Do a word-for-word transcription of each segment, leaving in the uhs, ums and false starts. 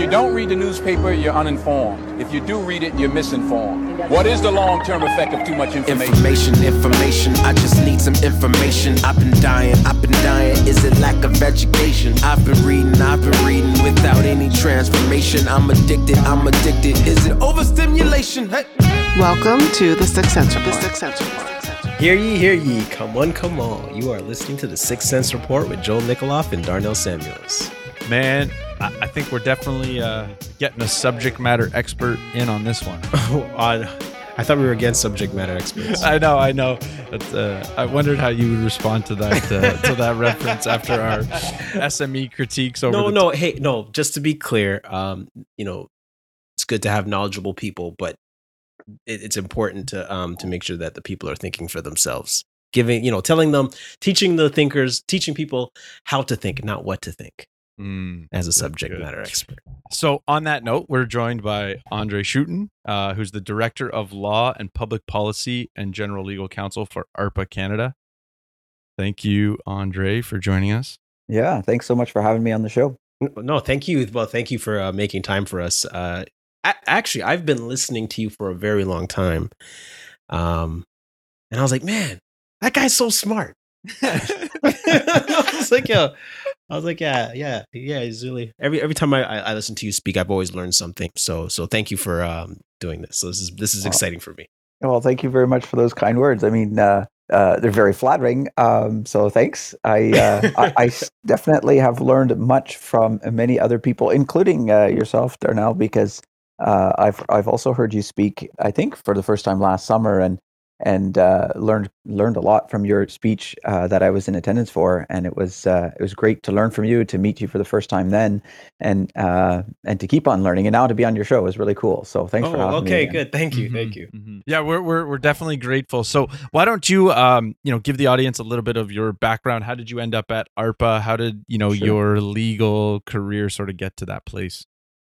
you don't read the newspaper, you're uninformed. If you do read it, you're misinformed. What is the long-term effect of too much information? Information, information, I just need some information. I've been dying, I've been dying, is it lack of education? I've been reading, I've been reading, without any transformation. I'm addicted, I'm addicted, is it overstimulation? Hey. Welcome to The Sixth Sense Report. The Sixth Sense Report. Hear ye, hear ye, come on, come on. You are listening to The Sixth Sense Report with Joel Nikoloff and Darnell Samuels. Man, I think we're definitely uh, getting a subject matter expert in on this one. Oh, I, I thought we were against subject matter experts. I know, I know. Uh, I wondered how you would respond to that uh, to that reference after our S M E critiques. Over no, the no, t- hey, no. Just to be clear, um, you know, it's good to have knowledgeable people, but it, it's important to um, to make sure that the people are thinking for themselves. Giving, you know, telling them, teaching the thinkers, teaching people how to think, not what to think. Mm, as a subject good. matter expert. So on that note, we're joined by André Schutten, uh, who's the Director of Law and Public Policy and General Legal Counsel for ARPA Canada. Thank you, André, for joining us. Yeah, thanks so much for having me on the show. No, thank you. Well, thank you for uh, making time for us. Uh, a- actually, I've been listening to you for a very long time. Um, and I was like, man, that guy's so smart. I was like, yo. I was like, yeah, yeah, yeah. It's really every every time I, I listen to you speak, I've always learned something. So so thank you for um, doing this. So this is this is exciting for me. Well, thank you very much for those kind words. I mean, uh, uh, they're very flattering. Um, so thanks. I, uh, I I definitely have learned much from many other people, including uh, yourself, Darnell, because uh, I've I've also heard you speak. I think for the first time last summer, and and uh, learned learned a lot from your speech uh, that I was in attendance for, and it was uh, it was great to learn from you, to meet you for the first time then, and uh, and to keep on learning, and now to be on your show is really cool. So thanks oh, for having okay, me. Okay, good. Thank you, mm-hmm. thank you. Mm-hmm. Yeah, we're we're we're definitely grateful. So why don't you um you know give the audience a little bit of your background? How did you end up at ARPA? How did you know sure. your legal career sort of get to that place?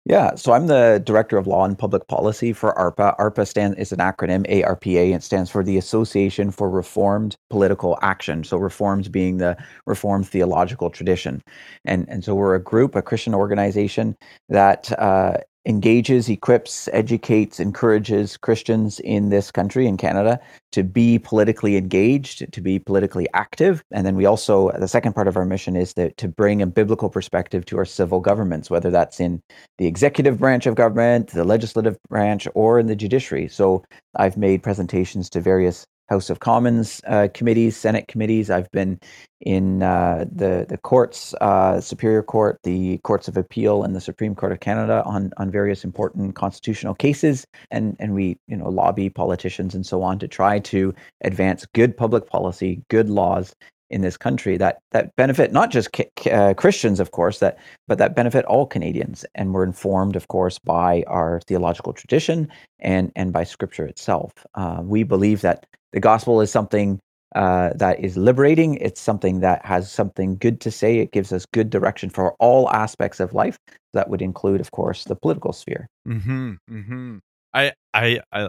Yeah, so I'm the Director of Law and Public Policy for ARPA. ARPA stand, is an acronym, A R P A, and it stands for the Association for Reformed Political Action. So reforms being the Reformed theological tradition. And, and so we're a group, a Christian organization that uh, engages, equips, educates, encourages Christians in this country, in Canada, to be politically engaged, to be politically active. And then we also, the second part of our mission is that to bring a biblical perspective to our civil governments, whether that's in the executive branch of government, the legislative branch, or in the judiciary. So I've made presentations to various House of Commons uh, committees, Senate committees. I've been in uh, the the courts, uh, Superior Court, the Courts of Appeal, and the Supreme Court of Canada on on various important constitutional cases, and and we you know lobby politicians and so on to try to advance good public policy, good laws in this country that that benefit not just ca- uh, Christians, of course, that but that benefit all Canadians, and we're informed, of course, by our theological tradition and and by Scripture itself. Uh, we believe that the gospel is something uh, that is liberating. It's something that has something good to say. It gives us good direction for all aspects of life. That would include, of course, the political sphere. Mm-hmm, mm-hmm. I, I, I,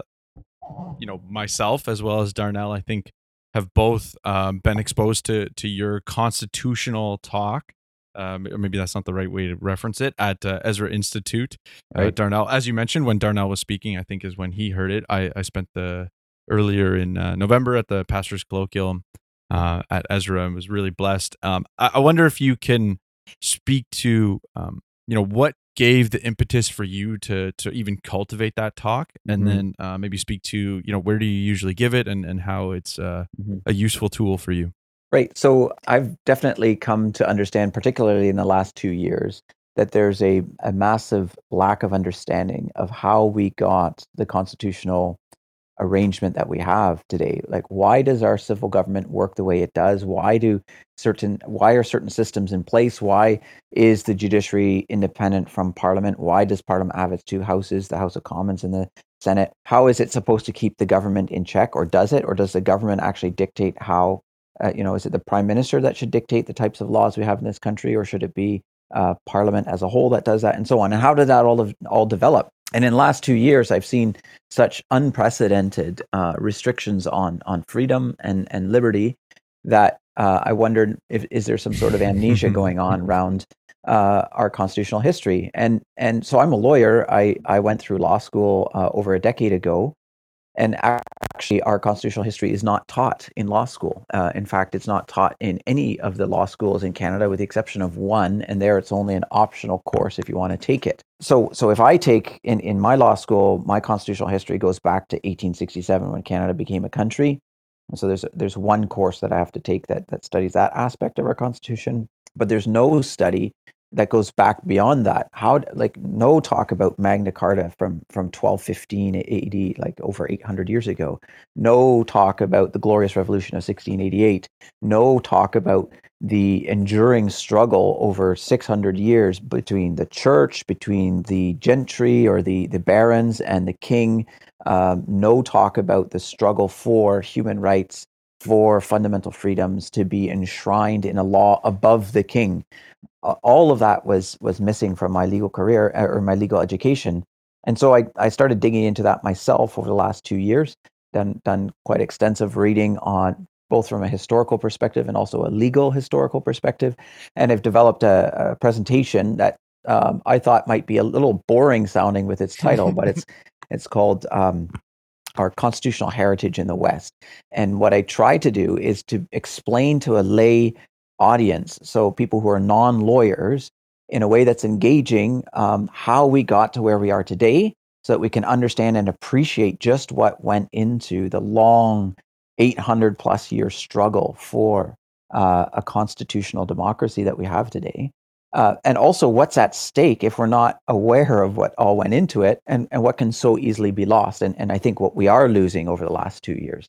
you know, myself as well as Darnell, I think, have both um, been exposed to to your constitutional talk. Um, or maybe that's not the right way to reference it, at uh, Ezra Institute. Uh, right. Darnell, as you mentioned, when Darnell was speaking, I think is when he heard it. I, I spent the earlier in uh, November at the Pastor's Colloquium uh, at Ezra and was really blessed. Um, I, I wonder if you can speak to, um, you know, what gave the impetus for you to to even cultivate that talk, and mm-hmm. then uh, maybe speak to, you know, where do you usually give it, and, and how it's uh, mm-hmm. a useful tool for you? Right. So I've definitely come to understand, particularly in the last two years, that there's a, a massive lack of understanding of how we got the constitutional arrangement that we have today. Like, why does our civil government work the way it does? Why do certain why are certain systems in place? Why is the judiciary independent from Parliament? Why does Parliament have its two houses, the House of Commons and the Senate? How is it supposed to keep the government in check, or does it? Or does the government actually dictate how, uh, you know, is it the Prime Minister that should dictate the types of laws we have in this country, or should it be uh, Parliament as a whole that does that, and so on? And how did that all, of, all develop? And in the last two years, I've seen such unprecedented uh, restrictions on on freedom and, and liberty that uh, I wondered if is there some sort of amnesia going on around uh, our constitutional history. And and so I'm a lawyer. I, I went through law school uh, over a decade ago. And actually, our constitutional history is not taught in law school. Uh, in fact, it's not taught in any of the law schools in Canada, with the exception of one. And there, it's only an optional course if you want to take it. So, so if I take in, in my law school, my constitutional history goes back to eighteen sixty-seven when Canada became a country. And so there's there's one course that I have to take that that studies that aspect of our Constitution, but there's no study that goes back beyond that. How, like, no talk about Magna Carta from, from twelve fifteen A D, like over eight hundred years ago. No talk about the Glorious Revolution of sixteen eighty-eight. No talk about the enduring struggle over six hundred years between the church, between the gentry or the, the barons and the king. Um, no talk about the struggle for human rights, for fundamental freedoms to be enshrined in a law above the king. All of that was was missing from my legal career or my legal education. And so I, I started digging into that myself over the last two years, done, done quite extensive reading on both from a historical perspective and also a legal historical perspective. And I've developed a, a presentation that um, I thought might be a little boring sounding with its title, but it's it's called um, Our Constitutional Heritage in the West. And what I try to do is to explain to a lay audience, so people who are non-lawyers, in a way that's engaging, um, how we got to where we are today, so that we can understand and appreciate just what went into the long eight hundred plus year struggle for uh, a constitutional democracy that we have today. Uh, and also what's at stake if we're not aware of what all went into it, and, and what can so easily be lost. And, and I think what we are losing over the last two years.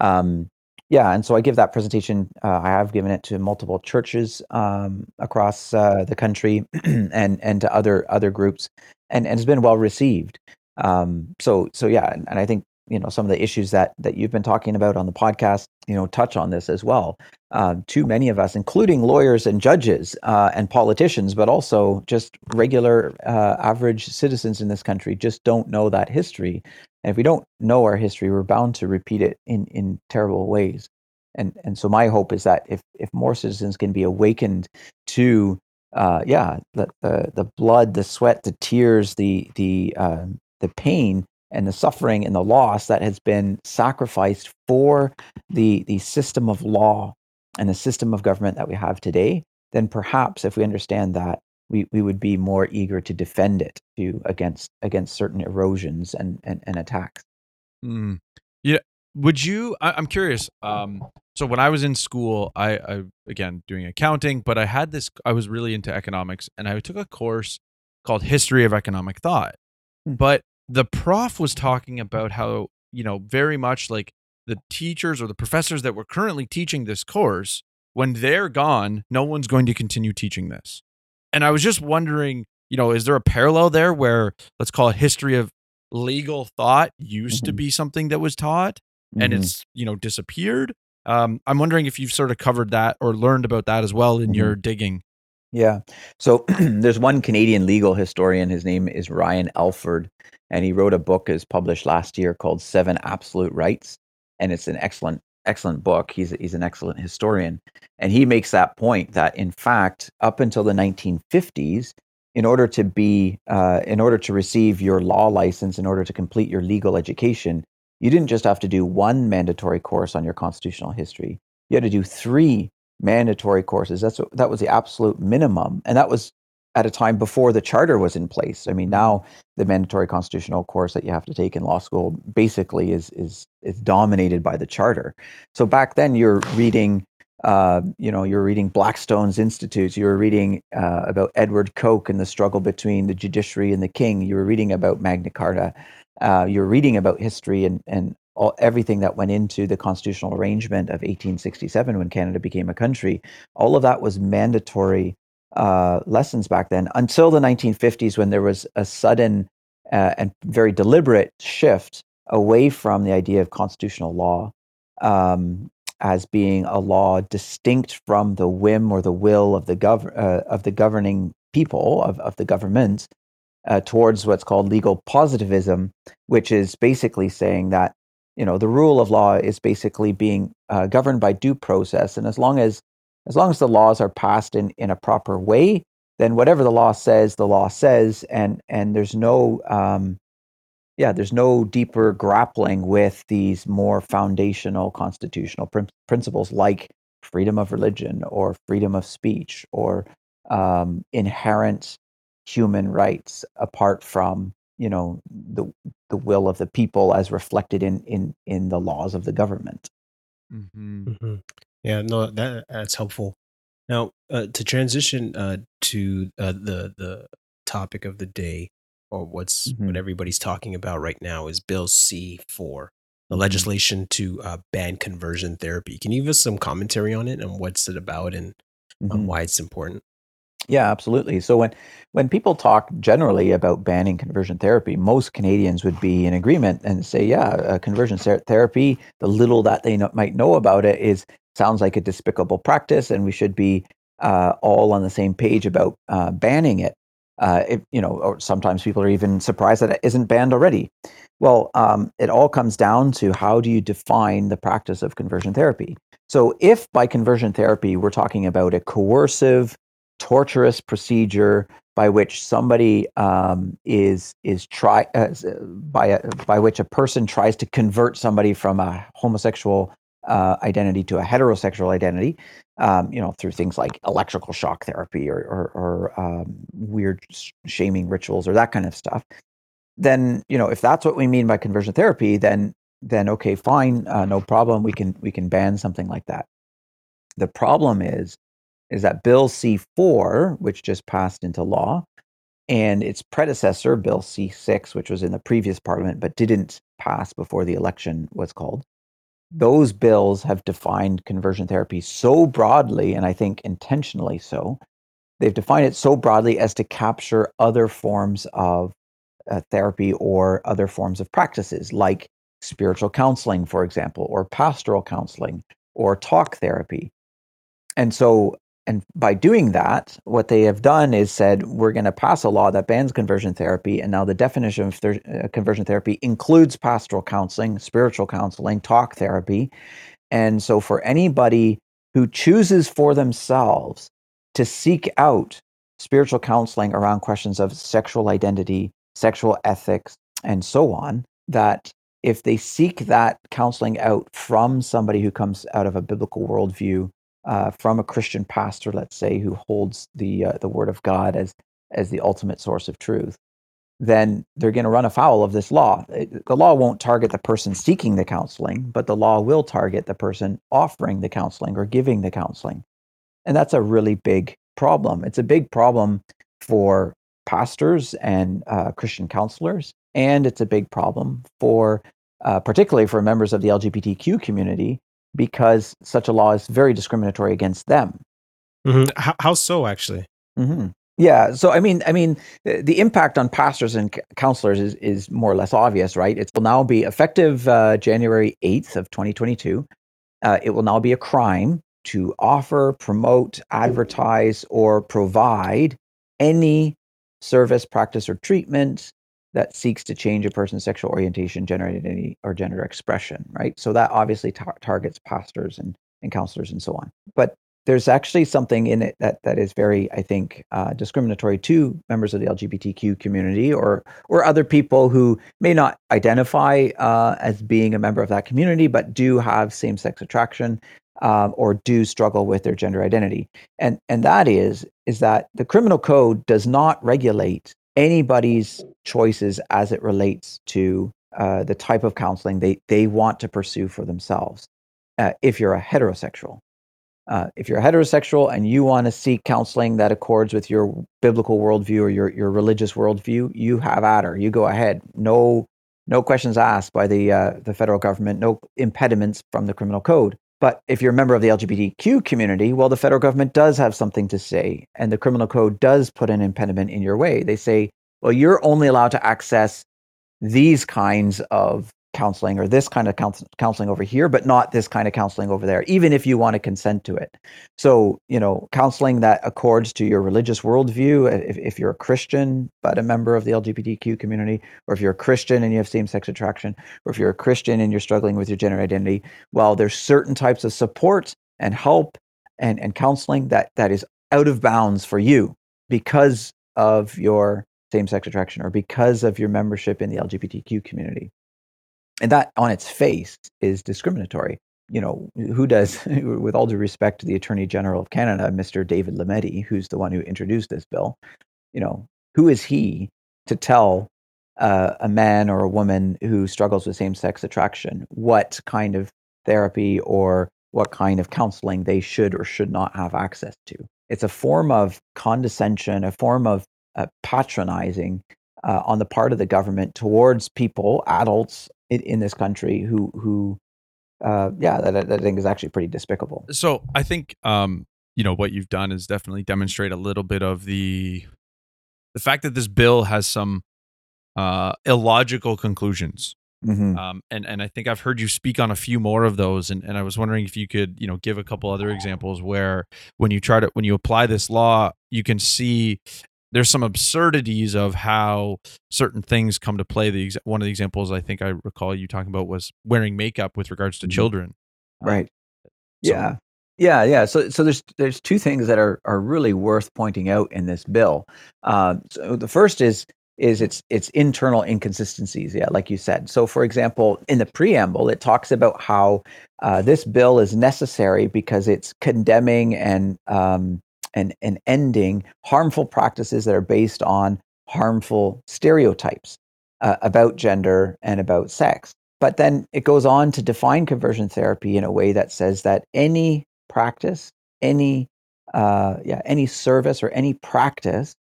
Um, Yeah, and so I give that presentation. Uh, I have given it to multiple churches um, across uh, the country, and and to other other groups, and, and it's been well received. Um, so so yeah, and, and I think you know some of the issues that that you've been talking about on the podcast, you know, touch on this as well. Uh, too many of us, including lawyers and judges uh, and politicians, but also just regular uh, average citizens in this country, just don't know that history. And if we don't know our history, we're bound to repeat it in, in terrible ways. And and so my hope is that if if more citizens can be awakened to, uh, yeah, the, the the blood, the sweat, the tears, the the uh, the pain and the suffering and the loss that has been sacrificed for the the system of law and the system of government that we have today, then perhaps if we understand that, we we would be more eager to defend it to against against certain erosions and and, and attacks. Mm. Yeah. Would you? I, I'm curious. Um, so when I was in school, I, I again doing accounting, but I had this. I was really into economics, and I took a course called History of Economic Thought. Mm. But the prof was talking about how, you know, very much like the teachers or the professors that were currently teaching this course, when they're gone, no one's going to continue teaching this. And I was just wondering, you know, is there a parallel there where, let's call it, history of legal thought used mm-hmm. to be something that was taught and mm-hmm. it's, you know, disappeared? Um, I'm wondering if you've sort of covered that or learned about that as well in mm-hmm. your digging. Yeah. So there's one Canadian legal historian. His name is Ryan Alford, and he wrote a book as published last year called Seven Absolute Rights. And it's an excellent Excellent book. He's he's an excellent historian, and he makes that point that in fact, up until the nineteen fifties, in order to be, uh, in order to receive your law license, in order to complete your legal education, you didn't just have to do one mandatory course on your constitutional history. You had to do three mandatory courses. That's what, that was the absolute minimum, and that was at a time before the charter was in place. I mean, now the mandatory constitutional course that you have to take in law school basically is is is dominated by the charter. So back then, you're reading, uh, you know, you're reading Blackstone's Institutes. You were reading uh, about Edward Coke and the struggle between the judiciary and the king. You were reading about Magna Carta. Uh, you're reading about history and and all everything that went into the constitutional arrangement of eighteen sixty-seven when Canada became a country. All of that was mandatory Uh, lessons back then, until the nineteen fifties, when there was a sudden uh, and very deliberate shift away from the idea of constitutional law um, as being a law distinct from the whim or the will of the gov- uh, of the governing people, of, of the government, uh, towards what's called legal positivism, which is basically saying that, you know, the rule of law is basically being uh, governed by due process, and as long as As long as the laws are passed in, in a proper way, then whatever the law says, the law says, and and there's no, um, yeah, there's no deeper grappling with these more foundational constitutional pr- principles like freedom of religion or freedom of speech or um, inherent human rights apart from, you know, the the will of the people as reflected in in in the laws of the government. Mm-hmm. Mm-hmm. Yeah, no, that that's helpful. Now, uh, to transition uh, to uh, the the topic of the day, or what's mm-hmm. what everybody's talking about right now is Bill C four, the legislation to uh, ban conversion therapy. Can you give us some commentary on it and what's it about and mm-hmm. um, why it's important? Yeah, absolutely. So when when people talk generally about banning conversion therapy, most Canadians would be in agreement and say, yeah, uh, conversion ser- therapy, the little that they know, might know about it is sounds like a despicable practice, and we should be uh, all on the same page about uh, banning it. Uh, it, you know, or sometimes people are even surprised that it isn't banned already. Well, um, it all comes down to how do you define the practice of conversion therapy? So if by conversion therapy we're talking about a coercive, torturous procedure by which somebody um, is is try uh, by a, by which a person tries to convert somebody from a homosexual uh, identity to a heterosexual identity, um, you know, through things like electrical shock therapy or or, or um, weird shaming rituals or that kind of stuff. Then, you know, if that's what we mean by conversion therapy, then then okay, fine, uh, no problem. We can we can ban something like that. The problem is. is that Bill C four, which just passed into law, and its predecessor, Bill C six, which was in the previous parliament but didn't pass before the election was called, those bills have defined conversion therapy so broadly, and I think intentionally so, they've defined it so broadly as to capture other forms of uh, therapy or other forms of practices, like spiritual counseling, for example, or pastoral counseling, or talk therapy. And so And by doing that, what they have done is said, we're going to pass a law that bans conversion therapy. And now the definition of ther- uh, conversion therapy includes pastoral counseling, spiritual counseling, talk therapy. And so for anybody who chooses for themselves to seek out spiritual counseling around questions of sexual identity, sexual ethics, and so on, that if they seek that counseling out from somebody who comes out of a biblical worldview, Uh, from a Christian pastor, let's say, who holds the uh, the Word of God as as the ultimate source of truth, then they're going to run afoul of this law. It, the law won't target the person seeking the counseling, but the law will target the person offering the counseling or giving the counseling. And that's a really big problem. It's a big problem for pastors and uh, Christian counselors, and it's a big problem for uh, particularly for members of the L G B T Q community, because such a law is very discriminatory against them. Mm-hmm. How, how so, actually? Mm-hmm. Yeah. So, I mean, I mean, the impact on pastors and counselors is, is more or less obvious, right? It will now be effective uh, January eighth of twenty twenty-two. Uh, it will now be a crime to offer, promote, advertise, or provide any service, practice, or treatment that seeks to change a person's sexual orientation, gender identity, or gender expression, right? So that obviously tar- targets pastors and, and counselors and so on. But there's actually something in it that that is very, I think, uh, discriminatory to members of the L G B T Q community or or other people who may not identify uh, as being a member of that community, but do have same-sex attraction um, or do struggle with their gender identity. And and that is is that the criminal code does not regulate anybody's choices as it relates to uh, the type of counseling they, they want to pursue for themselves. Uh, if you're a heterosexual, uh, if you're a heterosexual and you want to seek counseling that accords with your biblical worldview or your, your religious worldview, you have at her. You go ahead. No, no questions asked by the uh, the federal government. No impediments from the criminal code. But if you're a member of the L G B T Q community, well, the federal government does have something to say, and the criminal code does put an impediment in your way. They say, well, you're only allowed to access these kinds of counseling or this kind of counsel- counseling over here, but not this kind of counseling over there, even if you want to consent to it. So, you know, counseling that accords to your religious worldview, if, if you're a Christian, but a member of the L G B T Q community, or if you're a Christian and you have same-sex attraction, or if you're a Christian and you're struggling with your gender identity, well, there's certain types of support and help and, and counseling that that is out of bounds for you. because of your same-sex attraction or because of your membership in the L G B T Q community. And that on its face is discriminatory. You know, who does, with all due respect to the Attorney General of Canada, Mister David Lametti, who's the one who introduced this bill, you know, who is he to tell uh, a man or a woman who struggles with same-sex attraction what kind of therapy or what kind of counseling they should or should not have access to? It's a form of condescension, a form of uh, patronizing uh, on the part of the government towards people, adults in, in this country who, who uh, yeah, that, that I think is actually pretty despicable. So I think, um, you know, what you've done is definitely demonstrate a little bit of the, the fact that this bill has some uh, illogical conclusions. Mm-hmm. Um, and, and I think I've heard you speak on a few more of those. And, and I was wondering if you could, you know, give a couple other examples where when you try to, when you apply this law, you can see there's some absurdities of how certain things come to play. The ex- one of the examples I think I recall you talking about was wearing makeup with regards to children. Right. Um, so. Yeah. Yeah. Yeah. So, so there's, there's two things that are, are really worth pointing out in this bill. Um, so the first is, is its its internal inconsistencies, yeah, like you said. So, for example, in the preamble, it talks about how uh, this bill is necessary because it's condemning and um, and and ending harmful practices that are based on harmful stereotypes uh, about gender and about sex. But then it goes on to define conversion therapy in a way that says that any practice, any uh, yeah, any service or any practice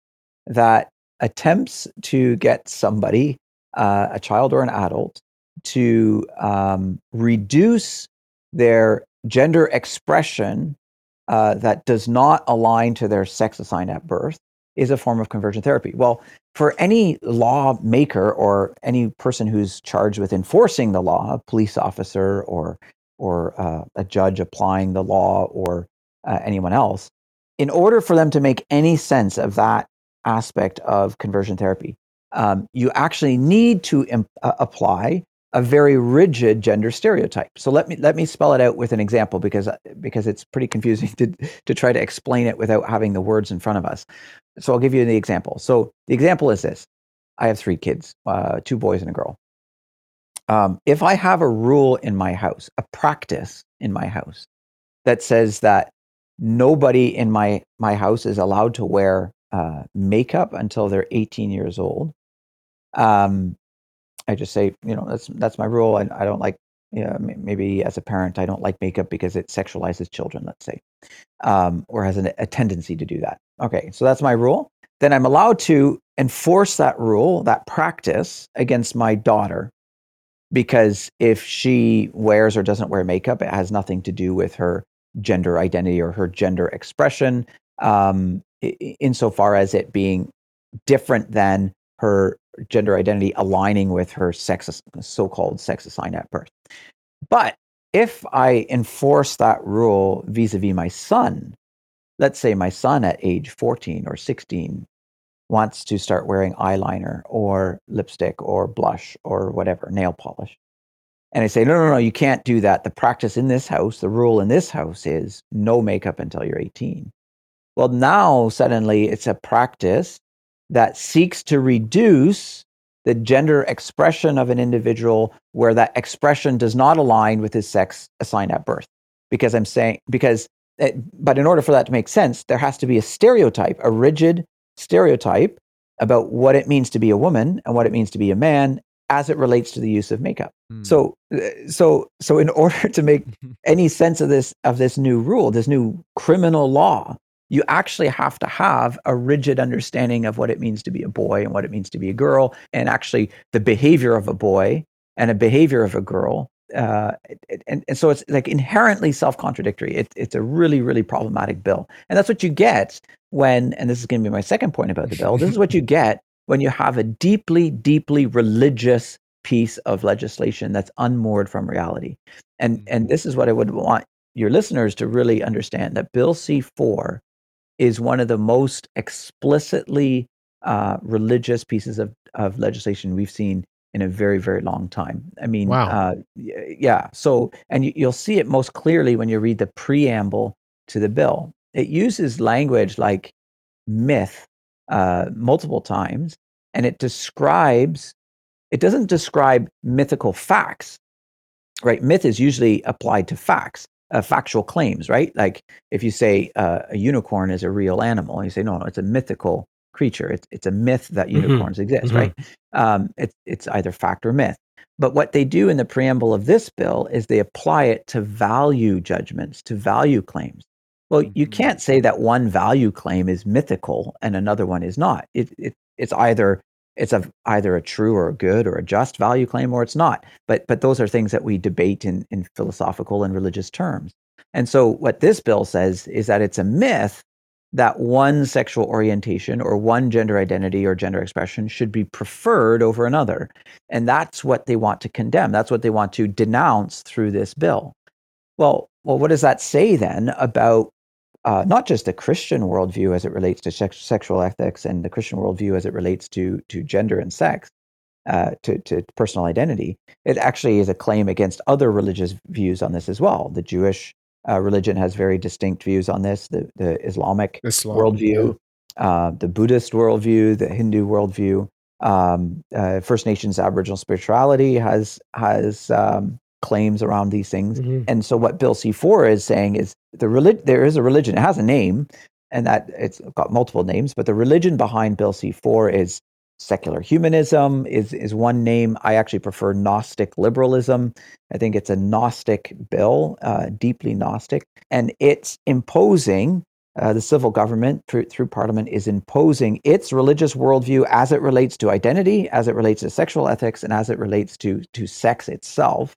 that attempts to get somebody, uh, a child or an adult, to um, reduce their gender expression uh, that does not align to their sex assigned at birth is a form of conversion therapy. Well, for any lawmaker or any person who's charged with enforcing the law, a police officer or or uh, a judge applying the law or uh, anyone else, in order for them to make any sense of that aspect of conversion therapy, um, you actually need to imp- uh, apply a very rigid gender stereotype. So let me let me spell it out with an example, because because it's pretty confusing to to try to explain it without having the words in front of us. So I'll give you the example. So the example is this: I have three kids, uh, two boys and a girl. Um, if I have a rule in my house, a practice in my house that says that nobody in my my house is allowed to wear Uh, makeup until they're eighteen years old. Um, I just say, you know, that's that's my rule, and I, I don't like, you know, maybe as a parent, I don't like makeup because it sexualizes children, let's say, um, or has an, a tendency to do that. Okay, so that's my rule. Then I'm allowed to enforce that rule, that practice, against my daughter, because if she wears or doesn't wear makeup, it has nothing to do with her gender identity or her gender expression, um, insofar as it being different than her gender identity aligning with her sex, so-called sex assigned at birth. But if I enforce that rule vis-a-vis my son, let's say my son at age fourteen or sixteen wants to start wearing eyeliner or lipstick or blush or whatever, nail polish. And I say, no, no, no, you can't do that. The practice in this house, the rule in this house is no makeup until you're eighteen. Well, now suddenly it's a practice that seeks to reduce the gender expression of an individual where that expression does not align with his sex assigned at birth. Because I'm saying, because, it, but in order for that to make sense, there has to be a stereotype, a rigid stereotype about what it means to be a woman and what it means to be a man as it relates to the use of makeup. Mm. So, so, so in order to make any sense of this, of this new rule, this new criminal law, you actually have to have a rigid understanding of what it means to be a boy and what it means to be a girl, and actually the behavior of a boy and a behavior of a girl. Uh, and, and so it's like inherently self-contradictory. It, it's a really, really problematic bill. And that's what you get when, and this is going to be my second point about the bill, this is what you get when you have a deeply, deeply religious piece of legislation that's unmoored from reality. And, and this is what I would want your listeners to really understand, that Bill C four is one of the most explicitly uh, religious pieces of, of legislation we've seen in a very, very long time. I mean, wow. uh, yeah. So, and you, you'll see it most clearly when you read the preamble to the bill. It uses language like myth uh, multiple times, and it describes, it doesn't describe mythical facts, right? Myth is usually applied to facts, uh, factual claims, right? Like if you say uh, a unicorn is a real animal, and you say, no, no, it's a mythical creature. It's it's a myth that unicorns mm-hmm. exist, mm-hmm. right? Um, it's it's either fact or myth. But what they do in the preamble of this bill is they apply it to value judgments, to value claims. Well, mm-hmm. you can't say that one value claim is mythical and another one is not. It, it it's either it's a either a true or a good or a just value claim, or it's not. But but those are things that we debate in in philosophical and religious terms. And so what this bill says is that it's a myth that one sexual orientation or one gender identity or gender expression should be preferred over another. And that's what they want to condemn. That's what they want to denounce through this bill. Well, well, what does that say then about uh, not just the Christian worldview as it relates to sex- sexual ethics and the Christian worldview as it relates to, to gender and sex, uh, to, to personal identity? It actually is a claim against other religious views on this as well. The Jewish Uh, religion has very distinct views on this, the, the Islamic Islam, worldview, yeah. uh, the Buddhist worldview, the Hindu worldview. Um, uh, First Nations Aboriginal spirituality has has um, claims around these things. Mm-hmm. And so what Bill C four is saying is the relig- there is a religion, it has a name, and that it's got multiple names, but the religion behind Bill C four is secular humanism is is one name. I actually prefer Gnostic liberalism. I think it's a Gnostic bill, uh, deeply Gnostic, and it's imposing, uh, the civil government through, through Parliament is imposing its religious worldview as it relates to identity, as it relates to sexual ethics, and as it relates to, to sex itself,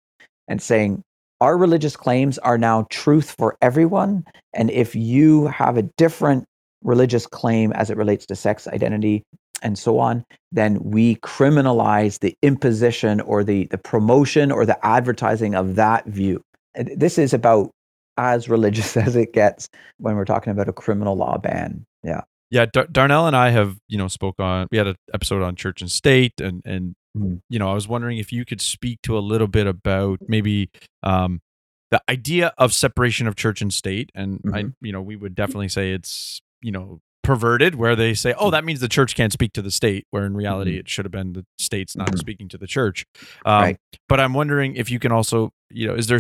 and saying our religious claims are now truth for everyone, and if you have a different religious claim as it relates to sex identity, and so on, then we criminalize the imposition or the, the promotion or the advertising of that view. This is about as religious as it gets when we're talking about a criminal law ban. Yeah. Yeah. Dar- Darnell and I have, you know, spoke on, we had an episode on church and state, and, and, mm-hmm. you know, I was wondering if you could speak to a little bit about maybe, um, the idea of separation of church and state. And mm-hmm. I, you know, we would definitely say it's, you know, perverted, where they say, oh, that means the church can't speak to the state, where in reality it should have been the state's not speaking to the church. Um, right. But I'm wondering if you can also, you know, is there,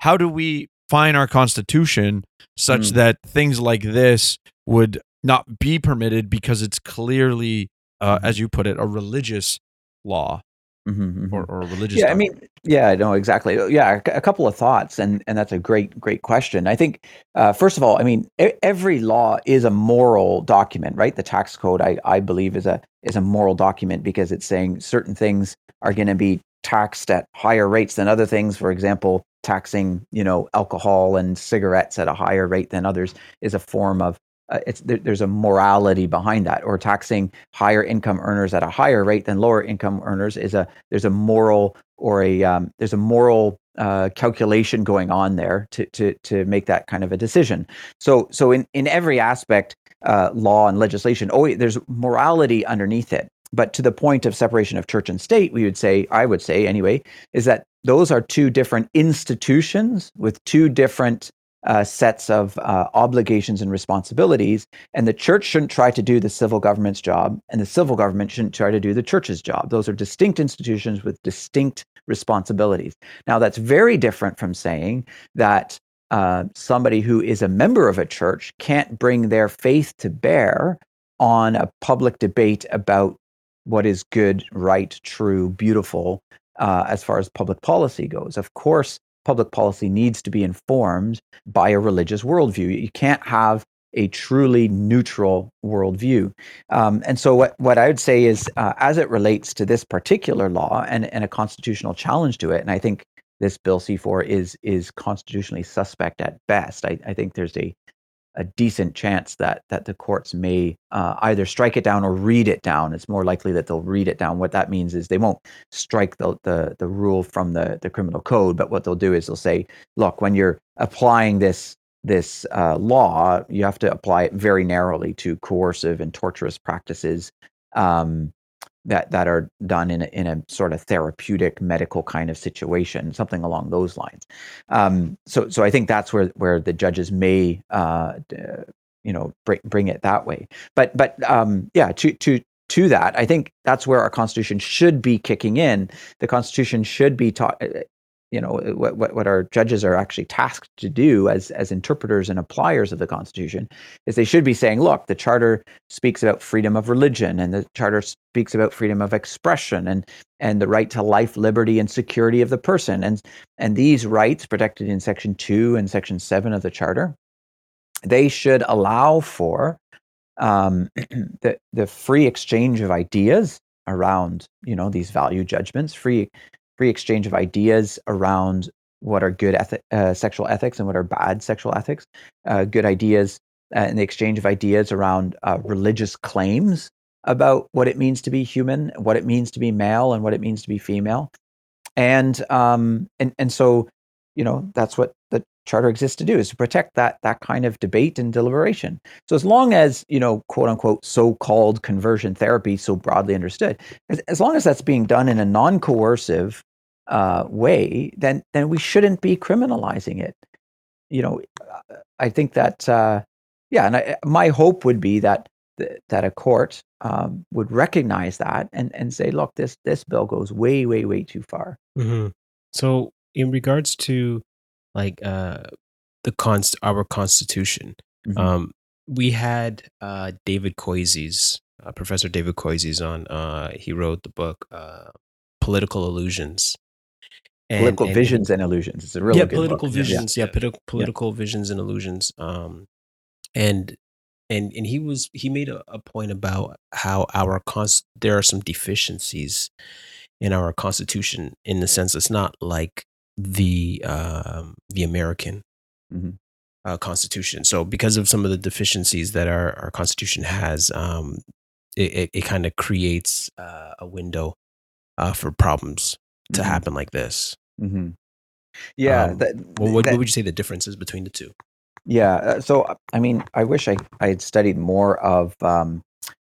how do we fine our constitution such mm. that things like this would not be permitted because it's clearly, uh, as you put it, a religious law mm-hmm. or, or a religious Yeah, document. I mean, yeah, no, exactly. Yeah, a couple of thoughts, and, and that's a great, great question. I think, uh, first of all, I mean, every law is a moral document, right? The tax code, I, I believe, is a is a moral document because it's saying certain things are going to be taxed at higher rates than other things. For example, taxing, you know, alcohol and cigarettes at a higher rate than others is a form of Uh, it's, there, there's a morality behind that, or taxing higher income earners at a higher rate than lower income earners is a there's a moral or a um, there's a moral uh, calculation going on there to to to make that kind of a decision. So so in in every aspect, uh, law and legislation, oh, there's morality underneath it. But to the point of separation of church and state, we would say, I would say anyway, is that those are two different institutions with two different Uh, sets of uh, obligations and responsibilities, and the church shouldn't try to do the civil government's job, and the civil government shouldn't try to do the church's job. Those are distinct institutions with distinct responsibilities. Now, that's very different from saying that uh, somebody who is a member of a church can't bring their faith to bear on a public debate about what is good, right, true, beautiful, uh, as far as public policy goes. Of course, public policy needs to be informed by a religious worldview. You can't have a truly neutral worldview. Um, and so what, what I would say is, uh, as it relates to this particular law and, and a constitutional challenge to it, and I think this Bill C four is is constitutionally suspect at best. I, I think there's a a decent chance that that the courts may uh, either strike it down or read it down. It's more likely that they'll read it down. What that means is they won't strike the the, the rule from the, the criminal code, but what they'll do is they'll say, look, when you're applying this this uh, law, you have to apply it very narrowly to coercive and torturous practices um, that that are done in a, in a sort of therapeutic medical kind of situation, something along those lines. Um, so so I think that's where, where the judges may uh, d- you know, bring bring it that way. But but um, yeah, to to to that, I think that's where our Constitution should be kicking in. The Constitution should be taught, you know, what what our judges are actually tasked to do as as interpreters and appliers of the Constitution is they should be saying, look, the Charter speaks about freedom of religion, and the Charter speaks about freedom of expression, and and the right to life, liberty, and security of the person, and and these rights protected in Section two and Section seven of the Charter, they should allow for um, the the free exchange of ideas around, you know, these value judgments, free. free exchange of ideas around what are good ethi- uh, sexual ethics and what are bad sexual ethics, uh, good ideas uh, and the exchange of ideas around uh, religious claims about what it means to be human, what it means to be male, and what it means to be female. And um, and and so, you know, that's what the Charter exists to do, is to protect that that kind of debate and deliberation. So as long as, you know, quote unquote, so-called conversion therapy, so broadly understood, as, as long as that's being done in a non-coercive uh, way, then then we shouldn't be criminalizing it. You know, I think that, uh, yeah, and I, my hope would be that th- that a court um, would recognize that and, and say, look, this this bill goes way, way, way too far. Mm-hmm. So in regards to like uh, the const our Constitution, mm-hmm. um, we had uh, David Coise's uh, Professor David Coise's on. Uh, he wrote the book uh, "Political Illusions," and, political and, visions and illusions. It's a really yeah, good political book. visions, yeah, yeah, yeah. political yeah. visions and illusions. Um, and and and he was he made a, a point about how our const there are some deficiencies in our Constitution, in the sense it's not like the um the American mm-hmm. uh, Constitution. So because of some of the deficiencies that our, our Constitution has, um it it, it kind of creates uh, a window uh for problems mm-hmm. to happen like this. Mm-hmm. Yeah. Um, that, well, what, that, what would you say the differences between the two? Yeah. Uh, so I mean, I wish I I had studied more of um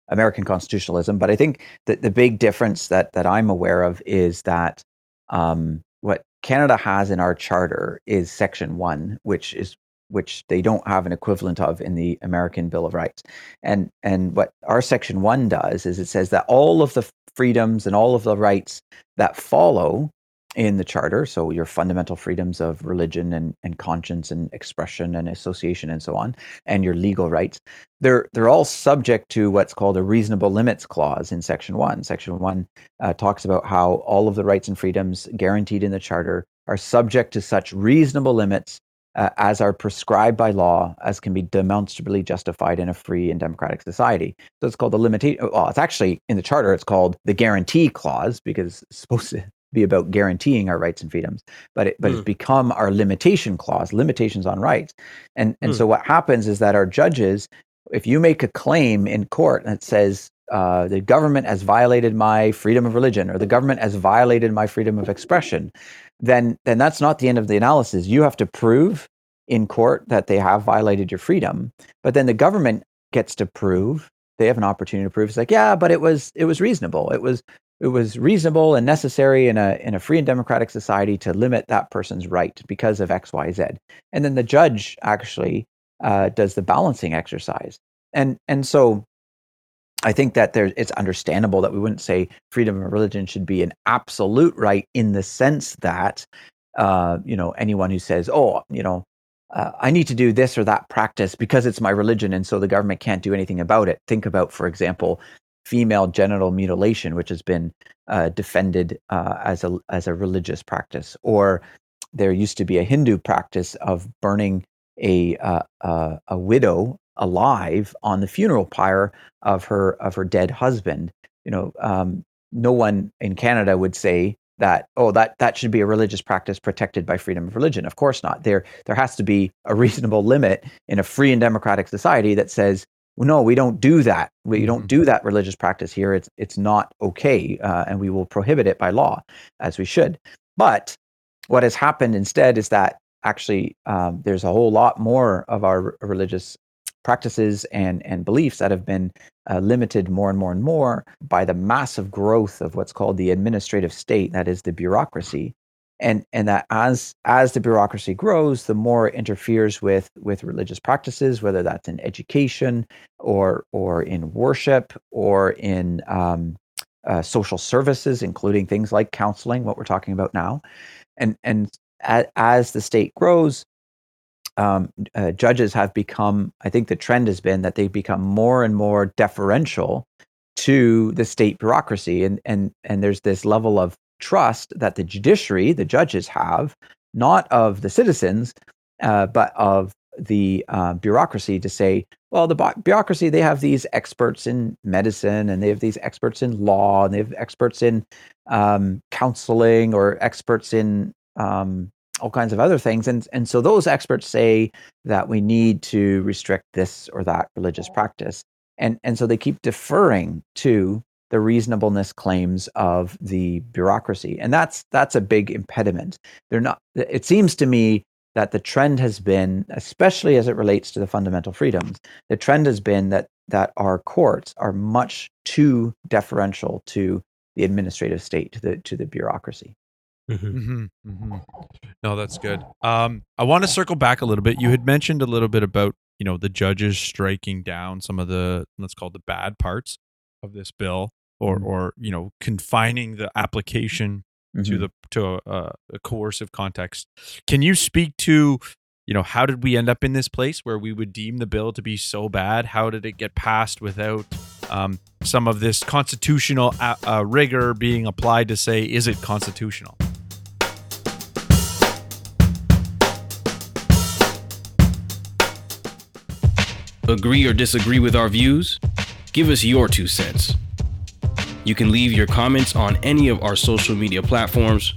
American constitutionalism, but I think that the big difference that that I'm aware of is that um what Canada has in our Charter is Section one, which is which they don't have an equivalent of in the American Bill of Rights. And and what our Section one does is it says that all of the freedoms and all of the rights that follow in the Charter, so your fundamental freedoms of religion and, and conscience and expression and association and so on, and your legal rights, they're they're all subject to what's called a reasonable limits clause in Section one. Section one uh, talks about how all of the rights and freedoms guaranteed in the Charter are subject to such reasonable limits uh, as are prescribed by law, as can be demonstrably justified in a free and democratic society. So it's called the limitation. Well, it's actually in the Charter. It's called the guarantee clause because it's supposed to be about guaranteeing our rights and freedoms, but it, but mm. it's become our limitation clause, limitations on rights. And and mm. so what happens is that our judges, if you make a claim in court that says uh, the government has violated my freedom of religion, or the government has violated my freedom of expression, then then that's not the end of the analysis. You have to prove in court that they have violated your freedom, but then the government gets to prove, they have an opportunity to prove, it's like, yeah, but it was it was reasonable. It was It was reasonable and necessary in a in a free and democratic society to limit that person's right because of X, Y, Z. And then the judge actually uh, does the balancing exercise. And and so I think that there it's understandable that we wouldn't say freedom of religion should be an absolute right, in the sense that uh, you know, anyone who says, oh, you know, Uh, I need to do this or that practice because it's my religion, and so the government can't do anything about it. Think about, for example, female genital mutilation, which has been uh, defended uh, as a as a religious practice. Or there used to be a Hindu practice of burning a uh, uh, a widow alive on the funeral pyre of her of her dead husband. You know, um, no one in Canada would say that, oh, that that should be a religious practice protected by freedom of religion. Of course not. There there has to be a reasonable limit in a free and democratic society that says, well, no, we don't do that. We don't do that religious practice here. It's it's not okay, uh, and we will prohibit it by law, as we should. But what has happened instead is that actually um, there's a whole lot more of our religious practices and, and beliefs that have been uh, limited more and more and more by the massive growth of what's called the administrative state, that is the bureaucracy. And and that as as the bureaucracy grows, the more it interferes with with religious practices, whether that's in education or or in worship or in um, uh, social services, including things like counseling, what we're talking about now. And and as, as the state grows, um, uh, judges have become, I think the trend has been that they become more and more deferential to the state bureaucracy. And and and there's this level of trust that the judiciary, the judges have, not of the citizens, uh, but of the uh, bureaucracy, to say, well, the bu- bureaucracy, they have these experts in medicine, and they have these experts in law, and they have experts in um, counseling, or experts in um, all kinds of other things. And, and so those experts say that we need to restrict this or that religious practice. And, and so they keep deferring to the reasonableness claims of the bureaucracy, and that's that's a big impediment. They're not. It seems to me that the trend has been, especially as it relates to the fundamental freedoms, the trend has been that that our courts are much too deferential to the administrative state, to the to the bureaucracy. Mm-hmm. Mm-hmm. Mm-hmm. No, that's good. Um, I want to circle back a little bit. You had mentioned a little bit about you know the judges striking down some of the, let's call it, the bad parts of this bill. Or, or you know, confining the application mm-hmm. to the to a, uh, a coercive context. Can you speak to, you know, how did we end up in this place where we would deem the bill to be so bad? How did it get passed without um, some of this constitutional uh, uh, rigor being applied to say, is it constitutional? Agree or disagree with our views? Give us your two cents. You can leave your comments on any of our social media platforms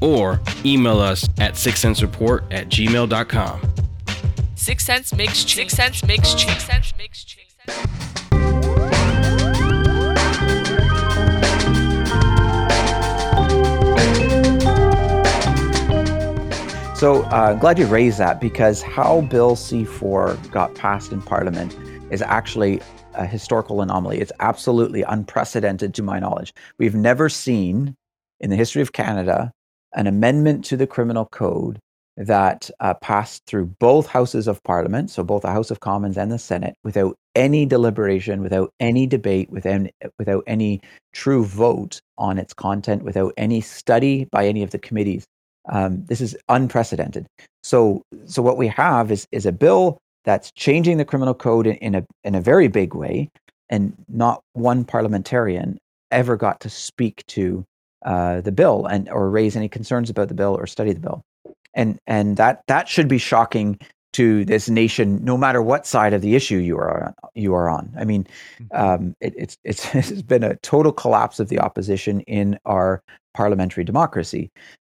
or email us at six cents report at gmail dot com. Six Sense makes change. Six Sense makes change. Six Sense makes change. So uh, glad you raised that, because how Bill C four got passed in Parliament is actually a historical anomaly. It's absolutely unprecedented to my knowledge. We've never seen in the history of Canada an amendment to the criminal code that uh, passed through both houses of Parliament, so both the House of Commons and the Senate, without any deliberation, without any debate, without, without any true vote on its content, without any study by any of the committees. Um, this is unprecedented. So, so what we have is, is a bill that's changing the criminal code in, in a in a very big way, and not one parliamentarian ever got to speak to uh, the bill and or raise any concerns about the bill or study the bill, and and that that should be shocking to this nation, no matter what side of the issue you are on, you are on. I mean, um, it, it's it's it's been a total collapse of the opposition in our parliamentary democracy.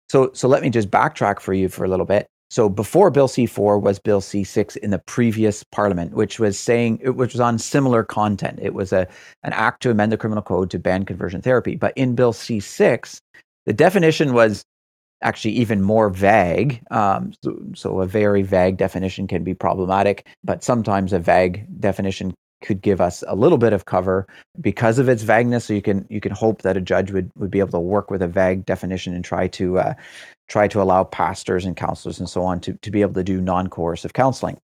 So so let me just backtrack for you for a little bit. So before Bill C four was Bill C six in the previous Parliament, which was saying it which was on similar content. It was a an act to amend the criminal code to ban conversion therapy. But in Bill C six, the definition was actually even more vague. Um, so, so a very vague definition can be problematic, but sometimes a vague definition could give us a little bit of cover because of its vagueness. So you can you can hope that a judge would, would be able to work with a vague definition and try to uh, try to allow pastors and counselors and so on to, to be able to do non-coercive counseling.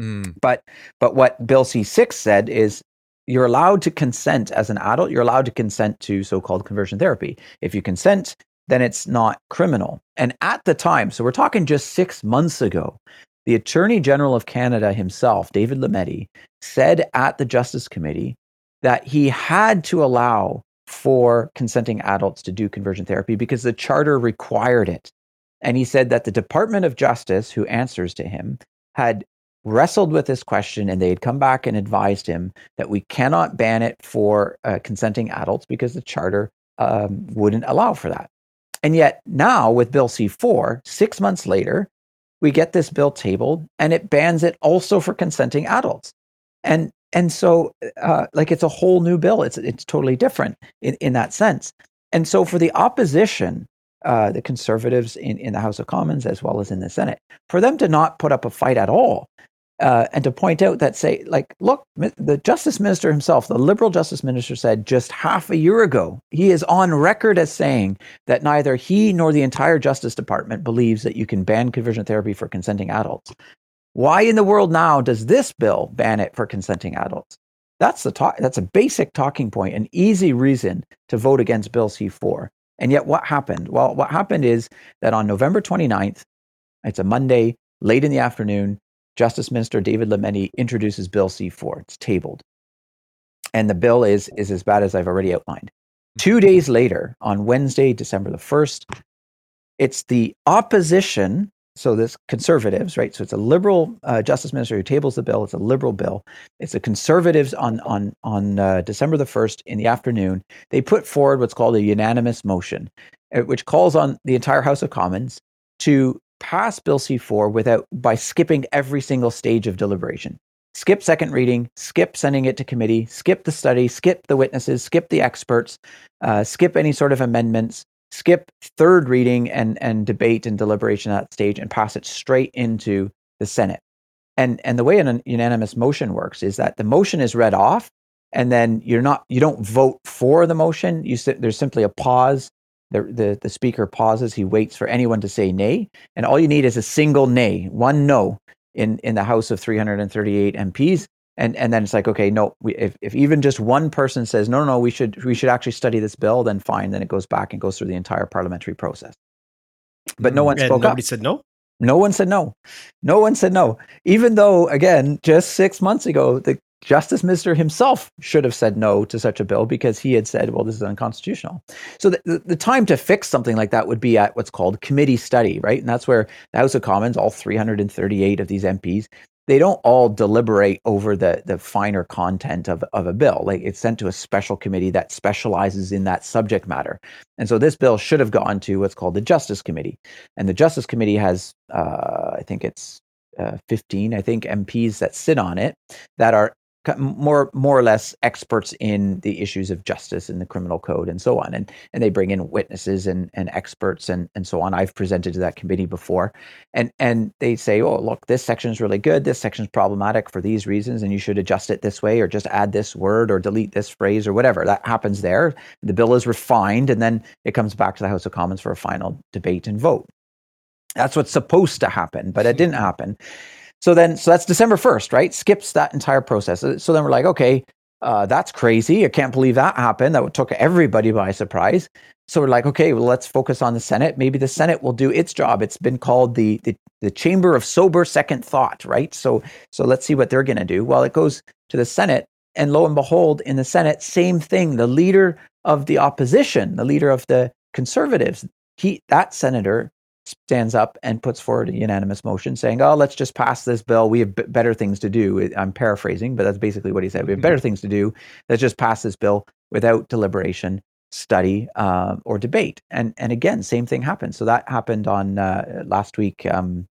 Mm. But but what Bill C six said is you're allowed to consent as an adult. You're allowed to consent to so-called conversion therapy. If you consent, then it's not criminal. And at the time, so we're talking just six months ago, the Attorney General of Canada himself, David Lametti, said at the Justice Committee that he had to allow for consenting adults to do conversion therapy because the Charter required it. And he said that the Department of Justice, who answers to him, had wrestled with this question, and they had come back and advised him that we cannot ban it for uh, consenting adults because the Charter um, wouldn't allow for that. And yet now with Bill C four, six months later, we get this bill tabled, and it bans it also for consenting adults. And and so uh, like it's a whole new bill. It's it's totally different in, in that sense. And so for the opposition, uh, the Conservatives in, in the House of Commons as well as in the Senate, for them to not put up a fight at all Uh, and to point out that, say, like, look, the justice minister himself, the Liberal justice minister, said just half a year ago, he is on record as saying that neither he nor the entire Justice Department believes that you can ban conversion therapy for consenting adults. Why in the world now does this bill ban it for consenting adults? That's the talk. That's a basic talking point, an easy reason to vote against Bill C four. And yet what happened? Well, what happened is that on November twenty-ninth, it's a Monday, late in the afternoon, Justice Minister David Lametti introduces Bill C four. It's tabled. And the bill is, is as bad as I've already outlined. Two days later, on Wednesday, December the first, it's the opposition, so this conservatives, right? So it's a liberal uh, justice minister who tables the bill. It's a liberal bill. It's the conservatives on on on uh, December the first in the afternoon. They put forward what's called a unanimous motion, which calls on the entire House of Commons to pass Bill C four without by skipping every single stage of deliberation. Skip second reading, skip sending it to committee, skip the study, skip the witnesses, skip the experts, uh, skip any sort of amendments, skip third reading and and debate and deliberation at that stage, and pass it straight into the Senate. And and the way an unanimous motion works is that the motion is read off, and then you're not you don't vote for the motion. You there's simply a pause. The, the the speaker pauses, he waits for anyone to say nay, and all you need is a single nay, one no in, in the House of three hundred thirty-eight M Ps, and, and then it's like, okay, no, we, if, if even just one person says, no, no, no, we should, we should actually study this bill, then fine, then it goes back and goes through the entire parliamentary process. But no one spoke nobody up. Nobody said no? No one said no. No one said no. Even though, again, just six months ago, the Justice Minister himself should have said no to such a bill because he had said, well, this is unconstitutional. So the, the time to fix something like that would be at what's called committee study, right? And that's where the House of Commons, all three hundred thirty-eight of these M Ps, they don't all deliberate over the, the finer content of, of a bill. Like, it's sent to a special committee that specializes in that subject matter. And so this bill should have gone to what's called the Justice Committee. And the Justice Committee has, uh, I think it's uh, fifteen, I think, M Ps that sit on it that are more more or less experts in the issues of justice in the criminal code and so on. And and they bring in witnesses and, and experts and, and so on. I've presented to that committee before. And and they say, oh, look, this section is really good. This section is problematic for these reasons, and you should adjust it this way or just add this word or delete this phrase or whatever. That happens there. The bill is refined, and then it comes back to the House of Commons for a final debate and vote. That's what's supposed to happen, but it didn't happen. So then, so that's December first, right? Skips that entire process. So then we're like, okay, uh, that's crazy. I can't believe that happened. That took everybody by surprise. So we're like, okay, well, let's focus on the Senate. Maybe the Senate will do its job. It's been called the the, the chamber of sober second thought, right? So so let's see what they're going to do. Well, it goes to the Senate, and lo and behold, in the Senate, same thing. The leader of the opposition, the leader of the conservatives, he that senator stands up and puts forward a unanimous motion saying, oh, let's just pass this bill. We have b- better things to do. I'm paraphrasing, but that's basically what he said. We have better things to do. Let's just pass this bill without deliberation, study, uh, or debate. And and again, same thing happened. So that happened on uh, last week, um,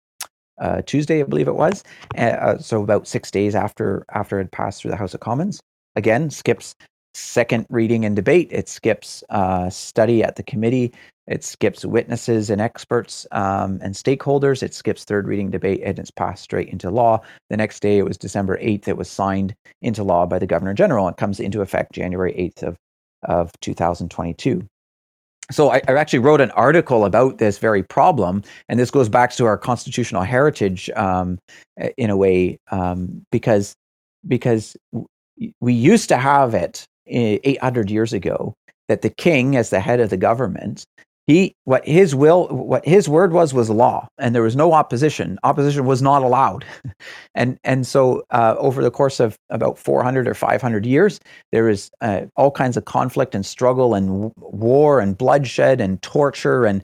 uh, Tuesday, I believe it was. Uh, so about six days after after it passed through the House of Commons. Again, skips second reading and debate. It skips uh, study at the committee. It skips witnesses and experts um, and stakeholders. It skips third reading debate, and it's passed straight into law. The next day, it was December eighth. It was signed into law by the Governor General. It comes into effect January eighth of, of two thousand twenty-two. So I, I actually wrote an article about this very problem, and this goes back to our constitutional heritage um, in a way, um, because, because we used to have it eight hundred years ago that the king, as the head of the government, He, what his will, what his word was, was law, and there was no opposition. Opposition was not allowed, and and so uh, over the course of about four hundred or five hundred years, there is uh, all kinds of conflict and struggle and w- war and bloodshed and torture and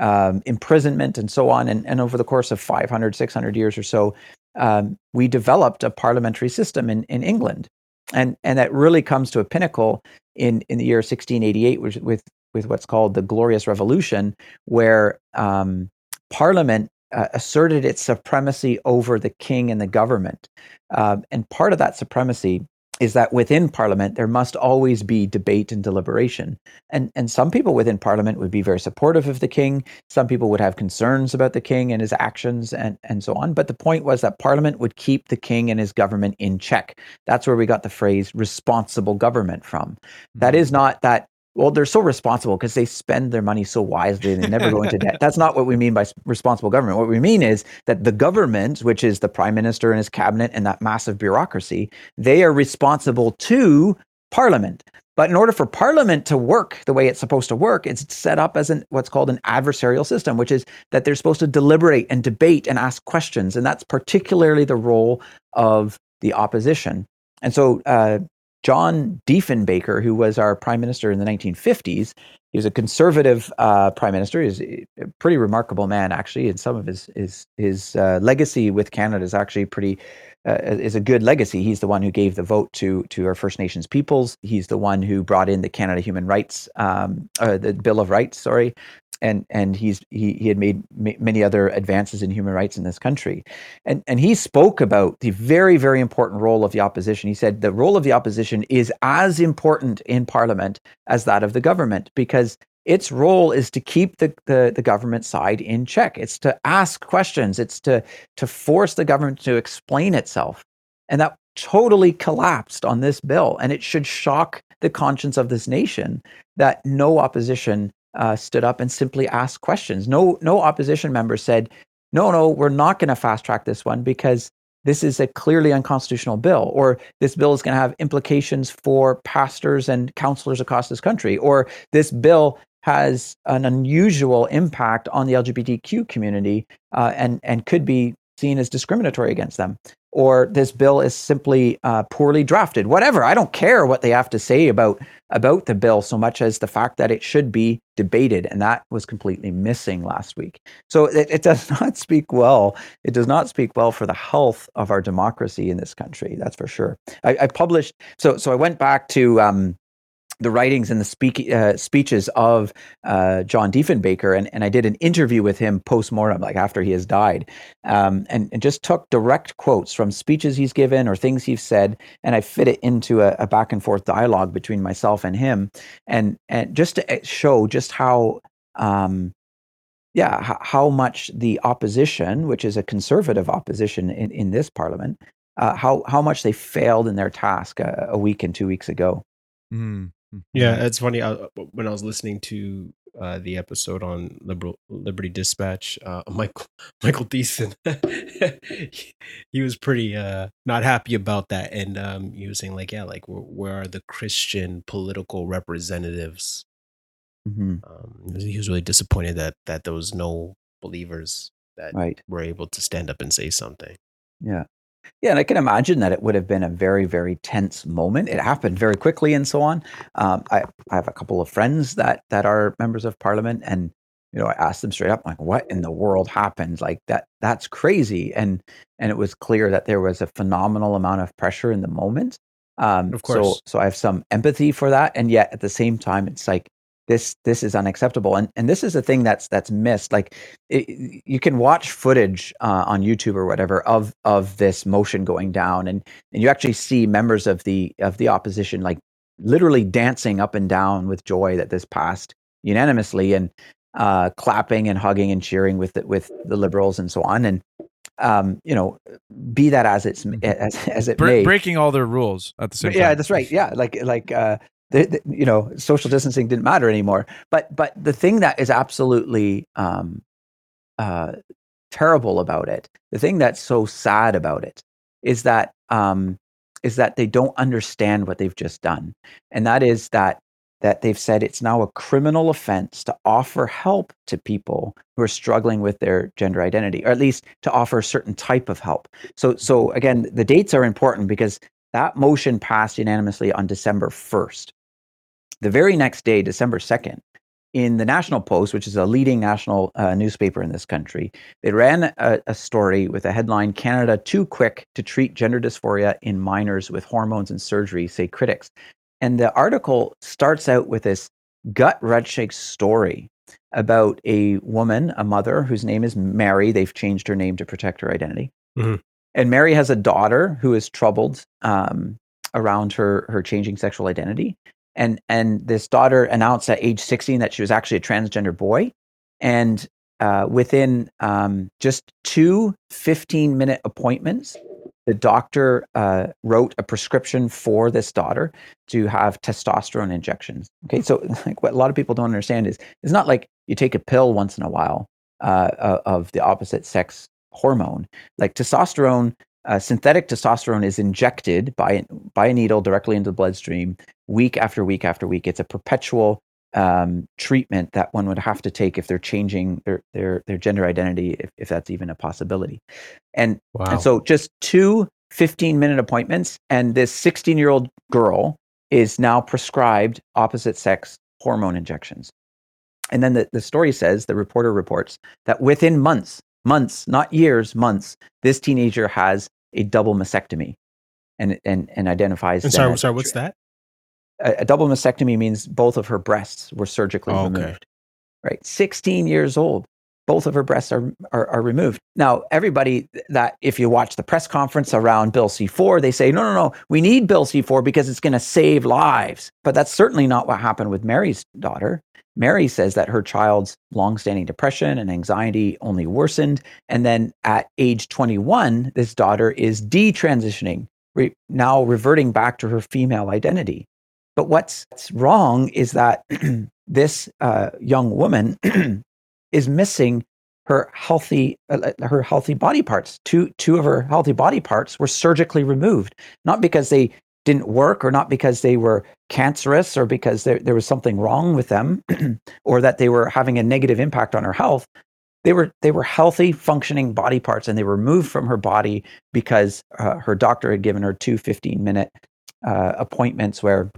um, imprisonment and so on. And and over the course of five hundred, six hundred years or so, um, we developed a parliamentary system in in England, and and that really comes to a pinnacle in in the year sixteen eighty-eight, which with with what's called the Glorious Revolution, where um, Parliament uh, asserted its supremacy over the king and the government. Uh, and part of that supremacy is that within Parliament, there must always be debate and deliberation. And and some people within Parliament would be very supportive of the king. Some people would have concerns about the king and his actions and, and so on. But the point was that Parliament would keep the king and his government in check. That's where we got the phrase responsible government from. That is not that, well, they're so responsible because they spend their money so wisely and they never go into debt. That's not what we mean by responsible government. What we mean is that the government, which is the prime minister and his cabinet and that massive bureaucracy, they are responsible to Parliament. But in order for Parliament to work the way it's supposed to work, it's set up as an, what's called an adversarial system, which is that they're supposed to deliberate and debate and ask questions. And that's particularly the role of the opposition. And so, uh, John Diefenbaker, who was our prime minister in the nineteen fifties, he was a conservative uh, prime minister. He's a pretty remarkable man, actually, and some of his his his uh, legacy with Canada is actually pretty uh, is a good legacy. He's the one who gave the vote to to our First Nations peoples. He's the one who brought in the Canada Human Rights, um, uh, the Bill of Rights, sorry, and and he's he he had made ma- many other advances in human rights in this country, and and he spoke about the very very important role of the opposition. He said the role of the opposition is as important in Parliament as that of the government, because its role is to keep the, the, the government side in check. It's to ask questions. It's to to force the government to explain itself, and that totally collapsed on this bill. And it should shock the conscience of this nation that no opposition Uh, stood up and simply asked questions. No, no opposition member said, no, no, we're not going to fast track this one because this is a clearly unconstitutional bill, or this bill is going to have implications for pastors and counselors across this country, or this bill has an unusual impact on the L G B T Q community uh, and, and could be seen as discriminatory against them, or this bill is simply uh, poorly drafted. Whatever, I don't care what they have to say about about the bill so much as the fact that it should be debated, and that was completely missing last week. So it, it does not speak well. It does not speak well for the health of our democracy in this country. That's for sure. I, I published. So so I went back to um, the writings and the speak, uh, speeches of uh, John Diefenbaker, and, and I did an interview with him post-mortem, like after he has died, um, and, and just took direct quotes from speeches he's given or things he's said, and I fit it into a, a back and forth dialogue between myself and him, and and just to show just how, um, yeah, how, how much the opposition, which is a conservative opposition in, in this parliament, uh, how, how much they failed in their task a, a week and two weeks ago. Mm. Yeah, it's funny. I, when I was listening to uh, the episode on Liberal Liberty Dispatch, uh, Michael Michael Thiessen, he, he was pretty uh, not happy about that, and um, he was saying like, "Yeah, like where, where are the Christian political representatives?" Mm-hmm. Um, he was really disappointed that that there was no believers that right. were able to stand up and say something. Yeah. Yeah, and I can imagine that it would have been a very, very tense moment. It happened very quickly and so on. Um, I, I have a couple of friends that that are members of Parliament, and you know, I asked them straight up, like, what in the world happened? Like that, that's crazy. And and it was clear that there was a phenomenal amount of pressure in the moment. Um, of course. So, so I have some empathy for that, and yet at the same time, it's like, This this is unacceptable, and and this is a thing that's that's missed. Like, it, you can watch footage uh, on YouTube or whatever of of this motion going down, and, and you actually see members of the of the opposition like literally dancing up and down with joy that this passed unanimously, and uh, clapping and hugging and cheering with the, with the Liberals and so on. And um, you know, be that as it's as as it Bre- may, breaking all their rules at the same time. Yeah, that's right. Yeah, like like. Uh, The, the, you know, social distancing didn't matter anymore. But but the thing that is absolutely um, uh, terrible about it, the thing that's so sad about it, is that um, is that they don't understand what they've just done, and that is that that they've said it's now a criminal offense to offer help to people who are struggling with their gender identity, or at least to offer a certain type of help. So so again, the dates are important because that motion passed unanimously on December first. The very next day, December second, in the National Post, which is a leading national uh, newspaper in this country, they ran a, a story with a headline, "Canada Too Quick to Treat Gender Dysphoria in Minors with Hormones and Surgery, Say Critics." And the article starts out with this gut-wrenching story about a woman, a mother, whose name is Mary. They've changed her name to protect her identity. Mm-hmm. And Mary has a daughter who is troubled um, around her her changing sexual identity. And and this daughter announced at age sixteen that she was actually a transgender boy. And uh, within um, just two fifteen-minute appointments, the doctor uh, wrote a prescription for this daughter to have testosterone injections. Okay, so like what a lot of people don't understand is it's not like you take a pill once in a while uh, of the opposite sex hormone. Like testosterone, uh, synthetic testosterone is injected by by a needle directly into the bloodstream week after week after week. It's a perpetual um, treatment that one would have to take if they're changing their their, their gender identity, if, if that's even a possibility. And, wow. and so just two fifteen-minute appointments, and this sixteen-year-old girl is now prescribed opposite-sex hormone injections. And then the, the story says, the reporter reports, that within months, months, not years, months, this teenager has a double mastectomy and and, and identifies... And sorry, sorry, what's that? A, a double mastectomy means both of her breasts were surgically oh, removed. Okay. Right? sixteen years old. Both of her breasts are, are are removed. Now, everybody that if you watch the press conference around Bill C four, they say, no, no, no, we need Bill C four because it's going to save lives. But that's certainly not what happened with Mary's daughter. Mary says that her child's longstanding depression and anxiety only worsened. And then at age twenty-one, this daughter is detransitioning, re- now reverting back to her female identity. But what's wrong is that this uh, young woman is missing her healthy uh, her healthy body parts. Two two of her healthy body parts were surgically removed, not because they didn't work or not because they were cancerous or because there, there was something wrong with them or that they were having a negative impact on her health. They were they were healthy, functioning body parts, and they were removed from her body because uh, her doctor had given her two fifteen-minute uh, appointments where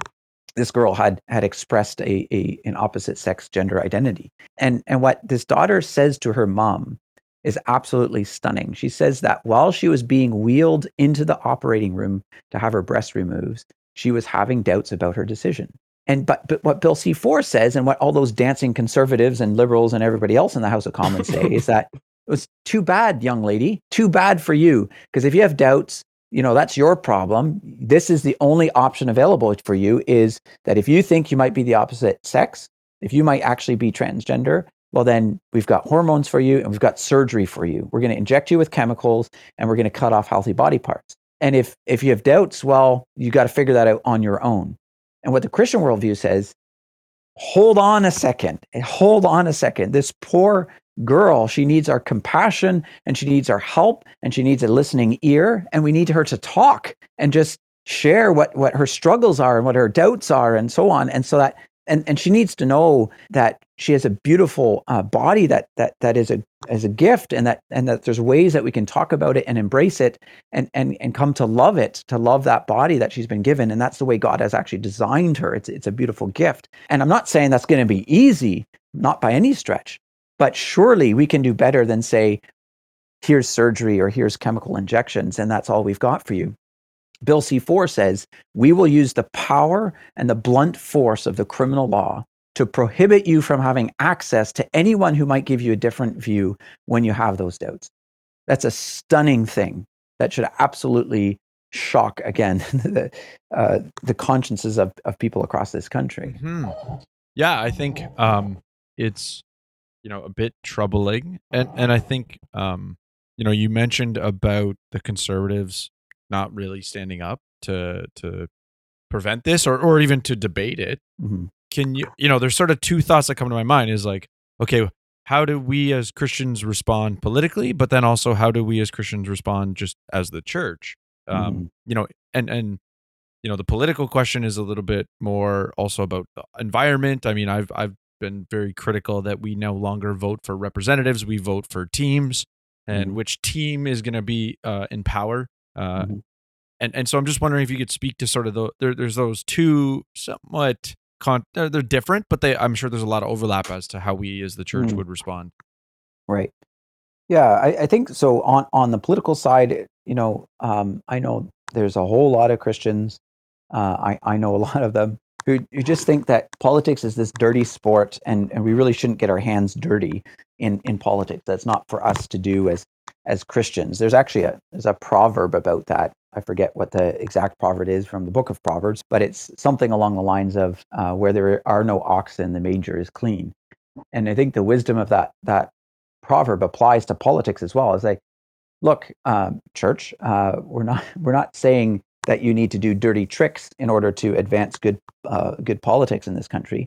this girl had had expressed a, a an opposite sex gender identity. And and what this daughter says to her mom is absolutely stunning. She says that while she was being wheeled into the operating room to have her breast removed, she was having doubts about her decision. And but but what Bill C four says and what all those dancing conservatives and liberals and everybody else in the House of Commons say is that it was too bad, young lady, too bad for you. Because if you have doubts, you know, that's your problem. This is the only option available for you, is that if you think you might be the opposite sex, if you might actually be transgender, well, then we've got hormones for you and we've got surgery for you. We're going to inject you with chemicals and we're going to cut off healthy body parts. And if if you have doubts, well, you got to figure that out on your own. And what the Christian worldview says, hold on a second, hold on a second. This poor girl, she needs our compassion and she needs our help and she needs a listening ear, and we need her to talk and just share what what her struggles are and what her doubts are and so on. And so that and and she needs to know that she has a beautiful uh, body that that that is a as a gift, and that and that there's ways that we can talk about it and embrace it and and and come to love it, to love that body that she's been given. And that's the way God has actually designed her. It's it's a beautiful gift. And I'm not saying that's going to be easy, not by any stretch. But surely we can do better than say, here's surgery or here's chemical injections, and that's all we've got for you. Bill C four says, we will use the power and the blunt force of the criminal law to prohibit you from having access to anyone who might give you a different view when you have those doubts. That's a stunning thing that should absolutely shock, again, the, uh, the consciences of, of people across this country. Mm-hmm. Yeah, I think um, it's... you know, a bit troubling. And and I think, um, you know, you mentioned about the conservatives not really standing up to to prevent this or, or even to debate it. Mm-hmm. Can you, you know, there's sort of two thoughts that come to my mind is like, okay, how do we as Christians respond politically? But then also how do we as Christians respond just as the church? Mm-hmm. Um, you know, and, and, you know, the political question is a little bit more also about the environment. I mean, I've, I've, been very critical that we no longer vote for representatives, we vote for teams, and mm-hmm. which team is going to be uh, in power. Uh, mm-hmm. And and so I'm just wondering if you could speak to sort of the, there, there's those two somewhat, con- they're, they're different, but they I'm sure there's a lot of overlap as to how we as the church mm-hmm. would respond. Right. Yeah, I, I think so on, on the political side, you know, um, I know there's a whole lot of Christians, uh, I, I know a lot of them, who you just think that politics is this dirty sport, and, and we really shouldn't get our hands dirty in, in politics. That's not for us to do as as Christians. There's actually a there's a proverb about that. I forget what the exact proverb is from the book of Proverbs, but it's something along the lines of uh, where there are no oxen, the manger is clean. And I think the wisdom of that that proverb applies to politics as well. It's like, look, um, church, uh, we're not we're not saying that you need to do dirty tricks in order to advance good uh, good politics in this country.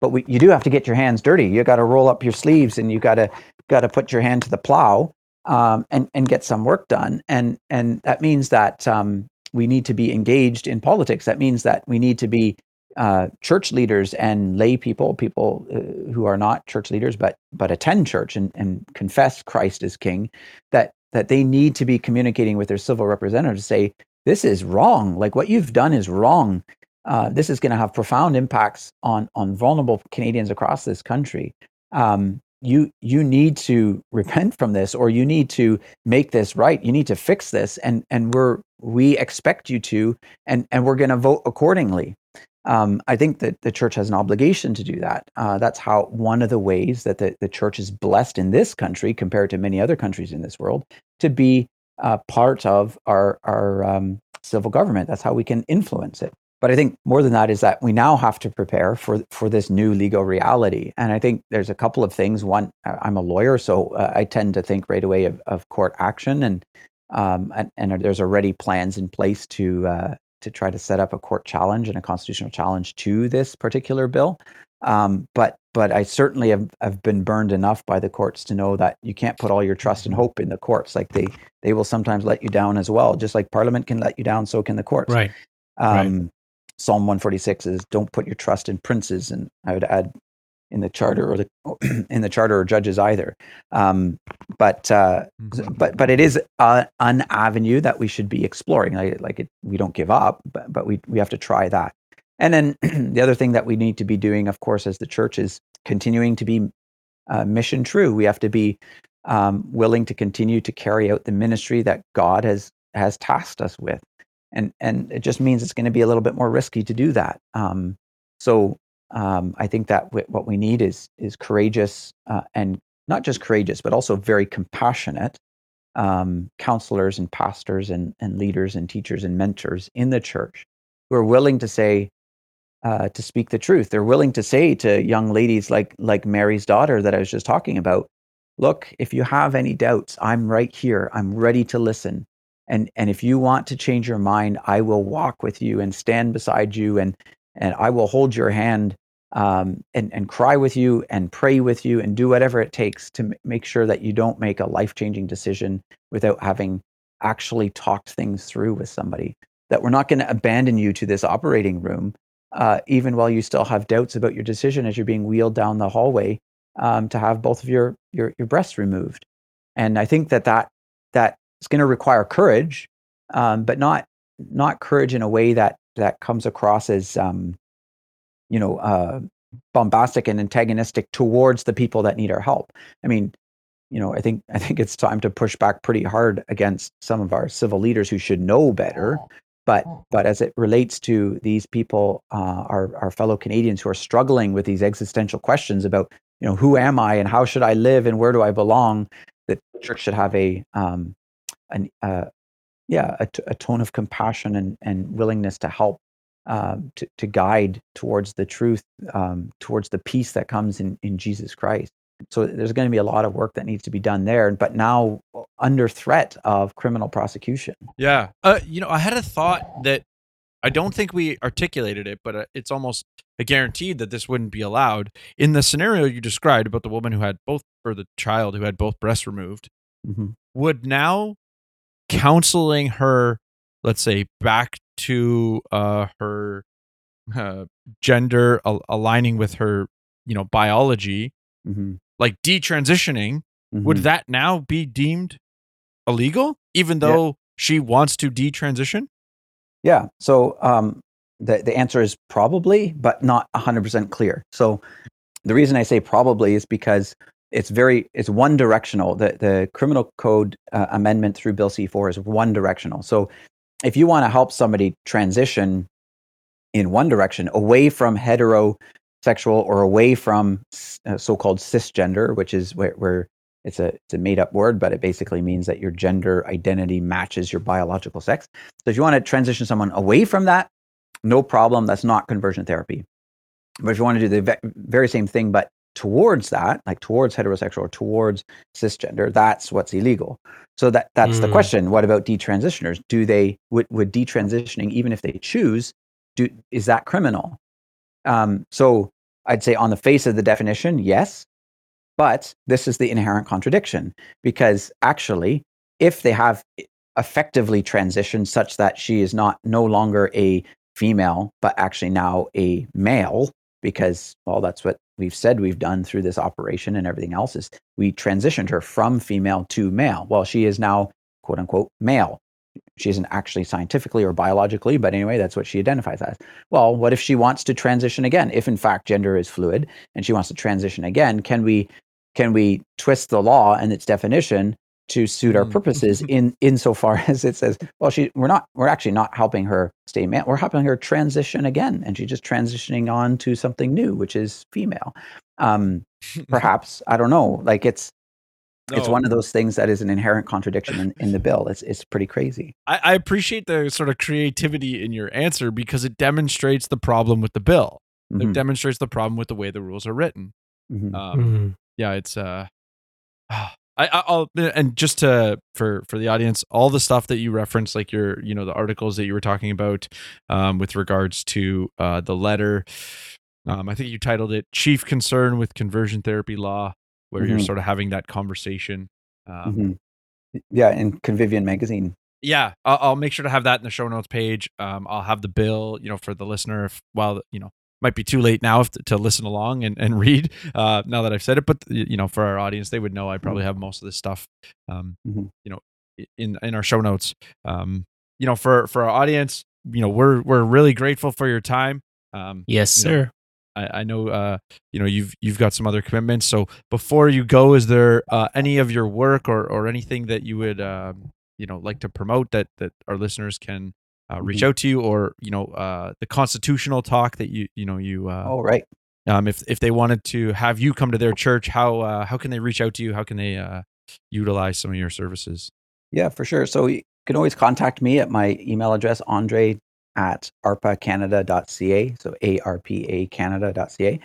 But we, you do have to get your hands dirty. You got to roll up your sleeves and you got to got to put your hand to the plow um, and and get some work done. And and that means that um, we need to be engaged in politics. That means that we need to be uh, church leaders and lay people, people uh, who are not church leaders but but attend church and, and confess Christ as King. That that they need to be communicating with their civil representatives to say, this is wrong. Like what you've done is wrong. Uh, this is going to have profound impacts on on vulnerable Canadians across this country. Um, you you need to repent from this, or you need to make this right. You need to fix this, and and we're we expect you to, and and we're going to vote accordingly. Um, I think that the church has an obligation to do that. Uh, that's how one of the ways that the, the church is blessed in this country compared to many other countries in this world to be uh, part of our our um, civil government. That's how we can influence it. But I think more than that is that we now have to prepare for for this new legal reality. And I think there's a couple of things. One, I'm a lawyer, so uh, I tend to think right away of, of court action, and um and, and there's already plans in place to uh, to try to set up a court challenge and a constitutional challenge to this particular bill. Um, but but I certainly have, have been burned enough by the courts to know that you can't put all your trust and hope in the courts. Like they they will sometimes let you down as well, just like Parliament can let you down, so can the courts. Right. Um, right. Psalm one forty-six is don't put your trust in princes, and I would add in the charter or the in the charter or judges either. Um, but uh, but but it is uh, an avenue that we should be exploring. Like, like it, we don't give up, but, but we we have to try that. And then the other thing that we need to be doing, of course, as the church is continuing to be uh, mission true. We have to be um, willing to continue to carry out the ministry that God has has tasked us with. And and it just means it's going to be a little bit more risky to do that. Um, so um, I think that w- what we need is is courageous uh, and not just courageous, but also very compassionate um, counselors and pastors and and leaders and teachers and mentors in the church who are willing to say uh, to speak the truth. They're willing to say to young ladies like like Mary's daughter that I was just talking about, look, if you have any doubts, I'm right here. I'm ready to listen. And and if you want to change your mind, I will walk with you and stand beside you, and and I will hold your hand um, and and cry with you and pray with you and do whatever it takes to m- make sure that you don't make a life-changing decision without having actually talked things through with somebody. That we're not going to abandon you to this operating room, uh, even while you still have doubts about your decision as you're being wheeled down the hallway um, to have both of your your your breasts removed. And I think that that that. It's going to require courage, um, but not not courage in a way that that comes across as um, you know uh, bombastic and antagonistic towards the people that need our help. I mean, you know, I think I think it's time to push back pretty hard against some of our civil leaders who should know better. But but as it relates to these people, uh, our our fellow Canadians who are struggling with these existential questions about you know who am I and how should I live and where do I belong, the church should have a um, An, uh, yeah, a, t- a tone of compassion and, and willingness to help, uh, to, to guide towards the truth, um, towards the peace that comes in, in Jesus Christ. So there's going to be a lot of work that needs to be done there, but now under threat of criminal prosecution. Yeah. Uh, you know, I had a thought that I don't think we articulated it, but it's almost a guaranteed that this wouldn't be allowed. In the scenario you described about the woman who had both, or the child who had both breasts removed, mm-hmm. would now counseling her, let's say, back to uh, her uh, gender al- aligning with her, you know, biology, mm-hmm. like detransitioning, mm-hmm. would that now be deemed illegal, even though yeah. she wants to detransition? Yeah. So um, the the answer is probably, but not one hundred percent clear. So the reason I say probably is because It's very, it's one directional. The the criminal code uh, amendment through Bill C four is one directional. So if you want to help somebody transition in one direction, away from heterosexual or away from uh, so-called cisgender, which is where, where It's a it's a made up word, but it basically means that your gender identity matches your biological sex. So if you want to transition someone away from that, no problem. That's not conversion therapy. But if you want to do the very same thing, but towards that, like towards heterosexual or towards cisgender, that's what's illegal. So that that's mm. the question. What about detransitioners? Do they would, would detransitioning, even if they choose, do is that criminal? Um, so I'd say on the face of the definition, yes. But this is the inherent contradiction, because actually, if they have effectively transitioned such that she is not no longer a female, but actually now a male, because, well, that's what we've said we've done through this operation and everything else is we transitioned her from female to male. Well, she is now, quote unquote, male. She isn't actually scientifically or biologically, but anyway, that's what she identifies as. Well, what if she wants to transition again? If in fact gender is fluid and she wants to transition again, can we can we twist the law and its definition to suit our purposes in insofar as it says, well, she we're not we're actually not helping her stay male, we're helping her transition again, and she's just transitioning on to something new, which is female. Um, perhaps, I don't know. Like it's No. It's one of those things that is an inherent contradiction in, in the bill. It's it's pretty crazy. I, I appreciate the sort of creativity in your answer, because it demonstrates the problem with the bill. Mm-hmm. It demonstrates the problem with the way the rules are written. Mm-hmm. Um, mm-hmm. Yeah, it's uh, I I'll and just to for for the audience, all the stuff that you referenced, like your you know the articles that you were talking about, um, with regards to uh, the letter. Um, I think you titled it "Chief Concern with Conversion Therapy Law," where mm-hmm. you're sort of having that conversation. Um, mm-hmm. Yeah, in Convivian magazine. Yeah, I'll, I'll make sure to have that in the show notes page. Um, I'll have the bill, you know, for the listener. If, well, you know, might be too late now if, to listen along and, and read uh, now that I've said it. But, you know, for our audience, they would know I probably have most of this stuff, um, mm-hmm. you know, in in our show notes. Um, you know, for, for our audience, you know, we're we're really grateful for your time. Um, yes, sir. Know, I, I know, uh, you know, you've you've got some other commitments. So before you go, is there uh, any of your work or, or anything that you would, uh, you know, like to promote that that our listeners can uh, reach out to you, or you know, uh, the constitutional talk that you you know you. Uh, oh right. Um, if if they wanted to have you come to their church, how uh, how can they reach out to you? How can they uh, utilize some of your services? Yeah, for sure. So you can always contact me at my email address, André at arpa canada dot c a, so A R P A canada dot c a.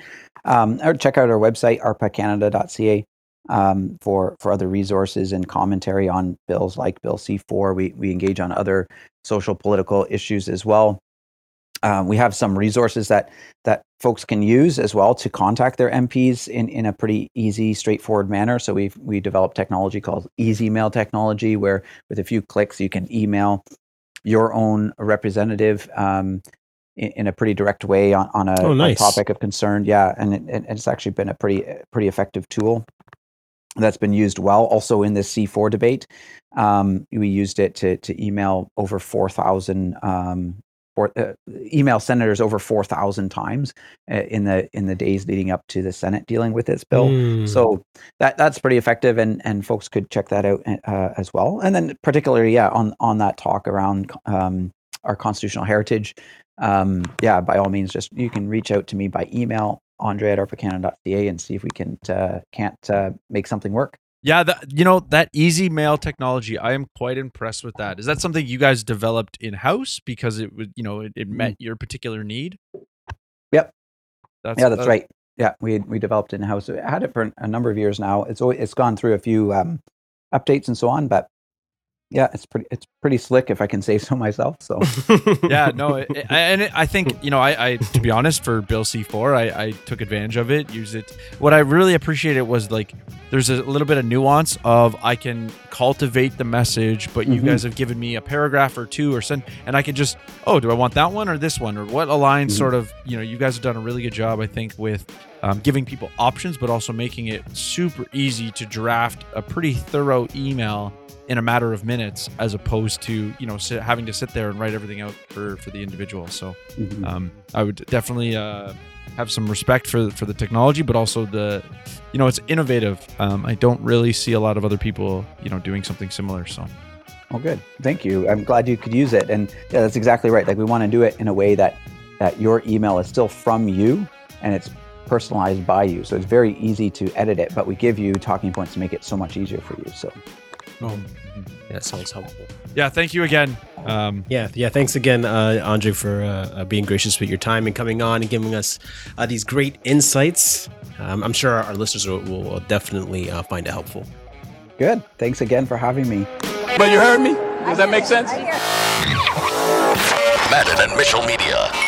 Um, or check out our website, arpa canada dot c a, um, for, for other resources and commentary on bills like Bill C four. We, we engage on other social political issues as well. Um, we have some resources that that folks can use as well to contact their M Ps in, in a pretty easy, straightforward manner. So we've we developed technology called Easy Mail technology, where with a few clicks you can email your own representative um, in, in a pretty direct way on, on a, oh, nice. a topic of concern. Yeah, and it, it's actually been a pretty pretty effective tool that's been used well. Also in this C four debate, um, we used it to to email over four thousand um, or, uh, email senators over four thousand times uh, in the in the days leading up to the Senate dealing with this bill. Mm. So that that's pretty effective, and and folks could check that out uh, as well. And then particularly, yeah, on on that talk around um, our constitutional heritage, um, yeah, by all means, just you can reach out to me by email, André at arpa canada dot c a, and see if we can uh, can't uh, make something work. Yeah, the, you know, that easy mail technology, I am quite impressed with that. Is that something you guys developed in-house because it would, you know, it, it met your particular need? Yep. That's, yeah, that's uh, right. Yeah, we we developed in-house. I had it for a number of years now. It's always, it's gone through a few um, updates and so on, but yeah, it's pretty it's pretty slick, if I can say so myself. So yeah, no, it, it, and it, I think you know, I, I to be honest, for Bill C four, I, I took advantage of it, used it. What I really appreciated was like there's a little bit of nuance of I can cultivate the message, but mm-hmm. you guys have given me a paragraph or two or send, and I can just oh, do I want that one or this one or what aligns mm-hmm. sort of you know you guys have done a really good job, I think, with um, giving people options, but also making it super easy to draft a pretty thorough email in a matter of minutes, as opposed to you know sit, having to sit there and write everything out for, for the individual. So mm-hmm. um, I would definitely uh, have some respect for for the technology, but also the you know it's innovative. Um, I don't really see a lot of other people you know doing something similar. So, oh, good, thank you. I'm glad you could use it, and yeah, that's exactly right. Like we want to do it in a way that that your email is still from you, and it's personalized by you. So it's very easy to edit it, but we give you talking points to make it so much easier for you. So oh, that sounds helpful. Yeah, thank you again. Um, yeah, yeah, thanks again, uh, Andre, for uh, being gracious with your time and coming on and giving us uh, these great insights. Um, I'm sure our listeners will, will definitely uh, find it helpful. Good. Thanks again for having me. But you heard me? Does that make sense? Madden and Mitchell Media.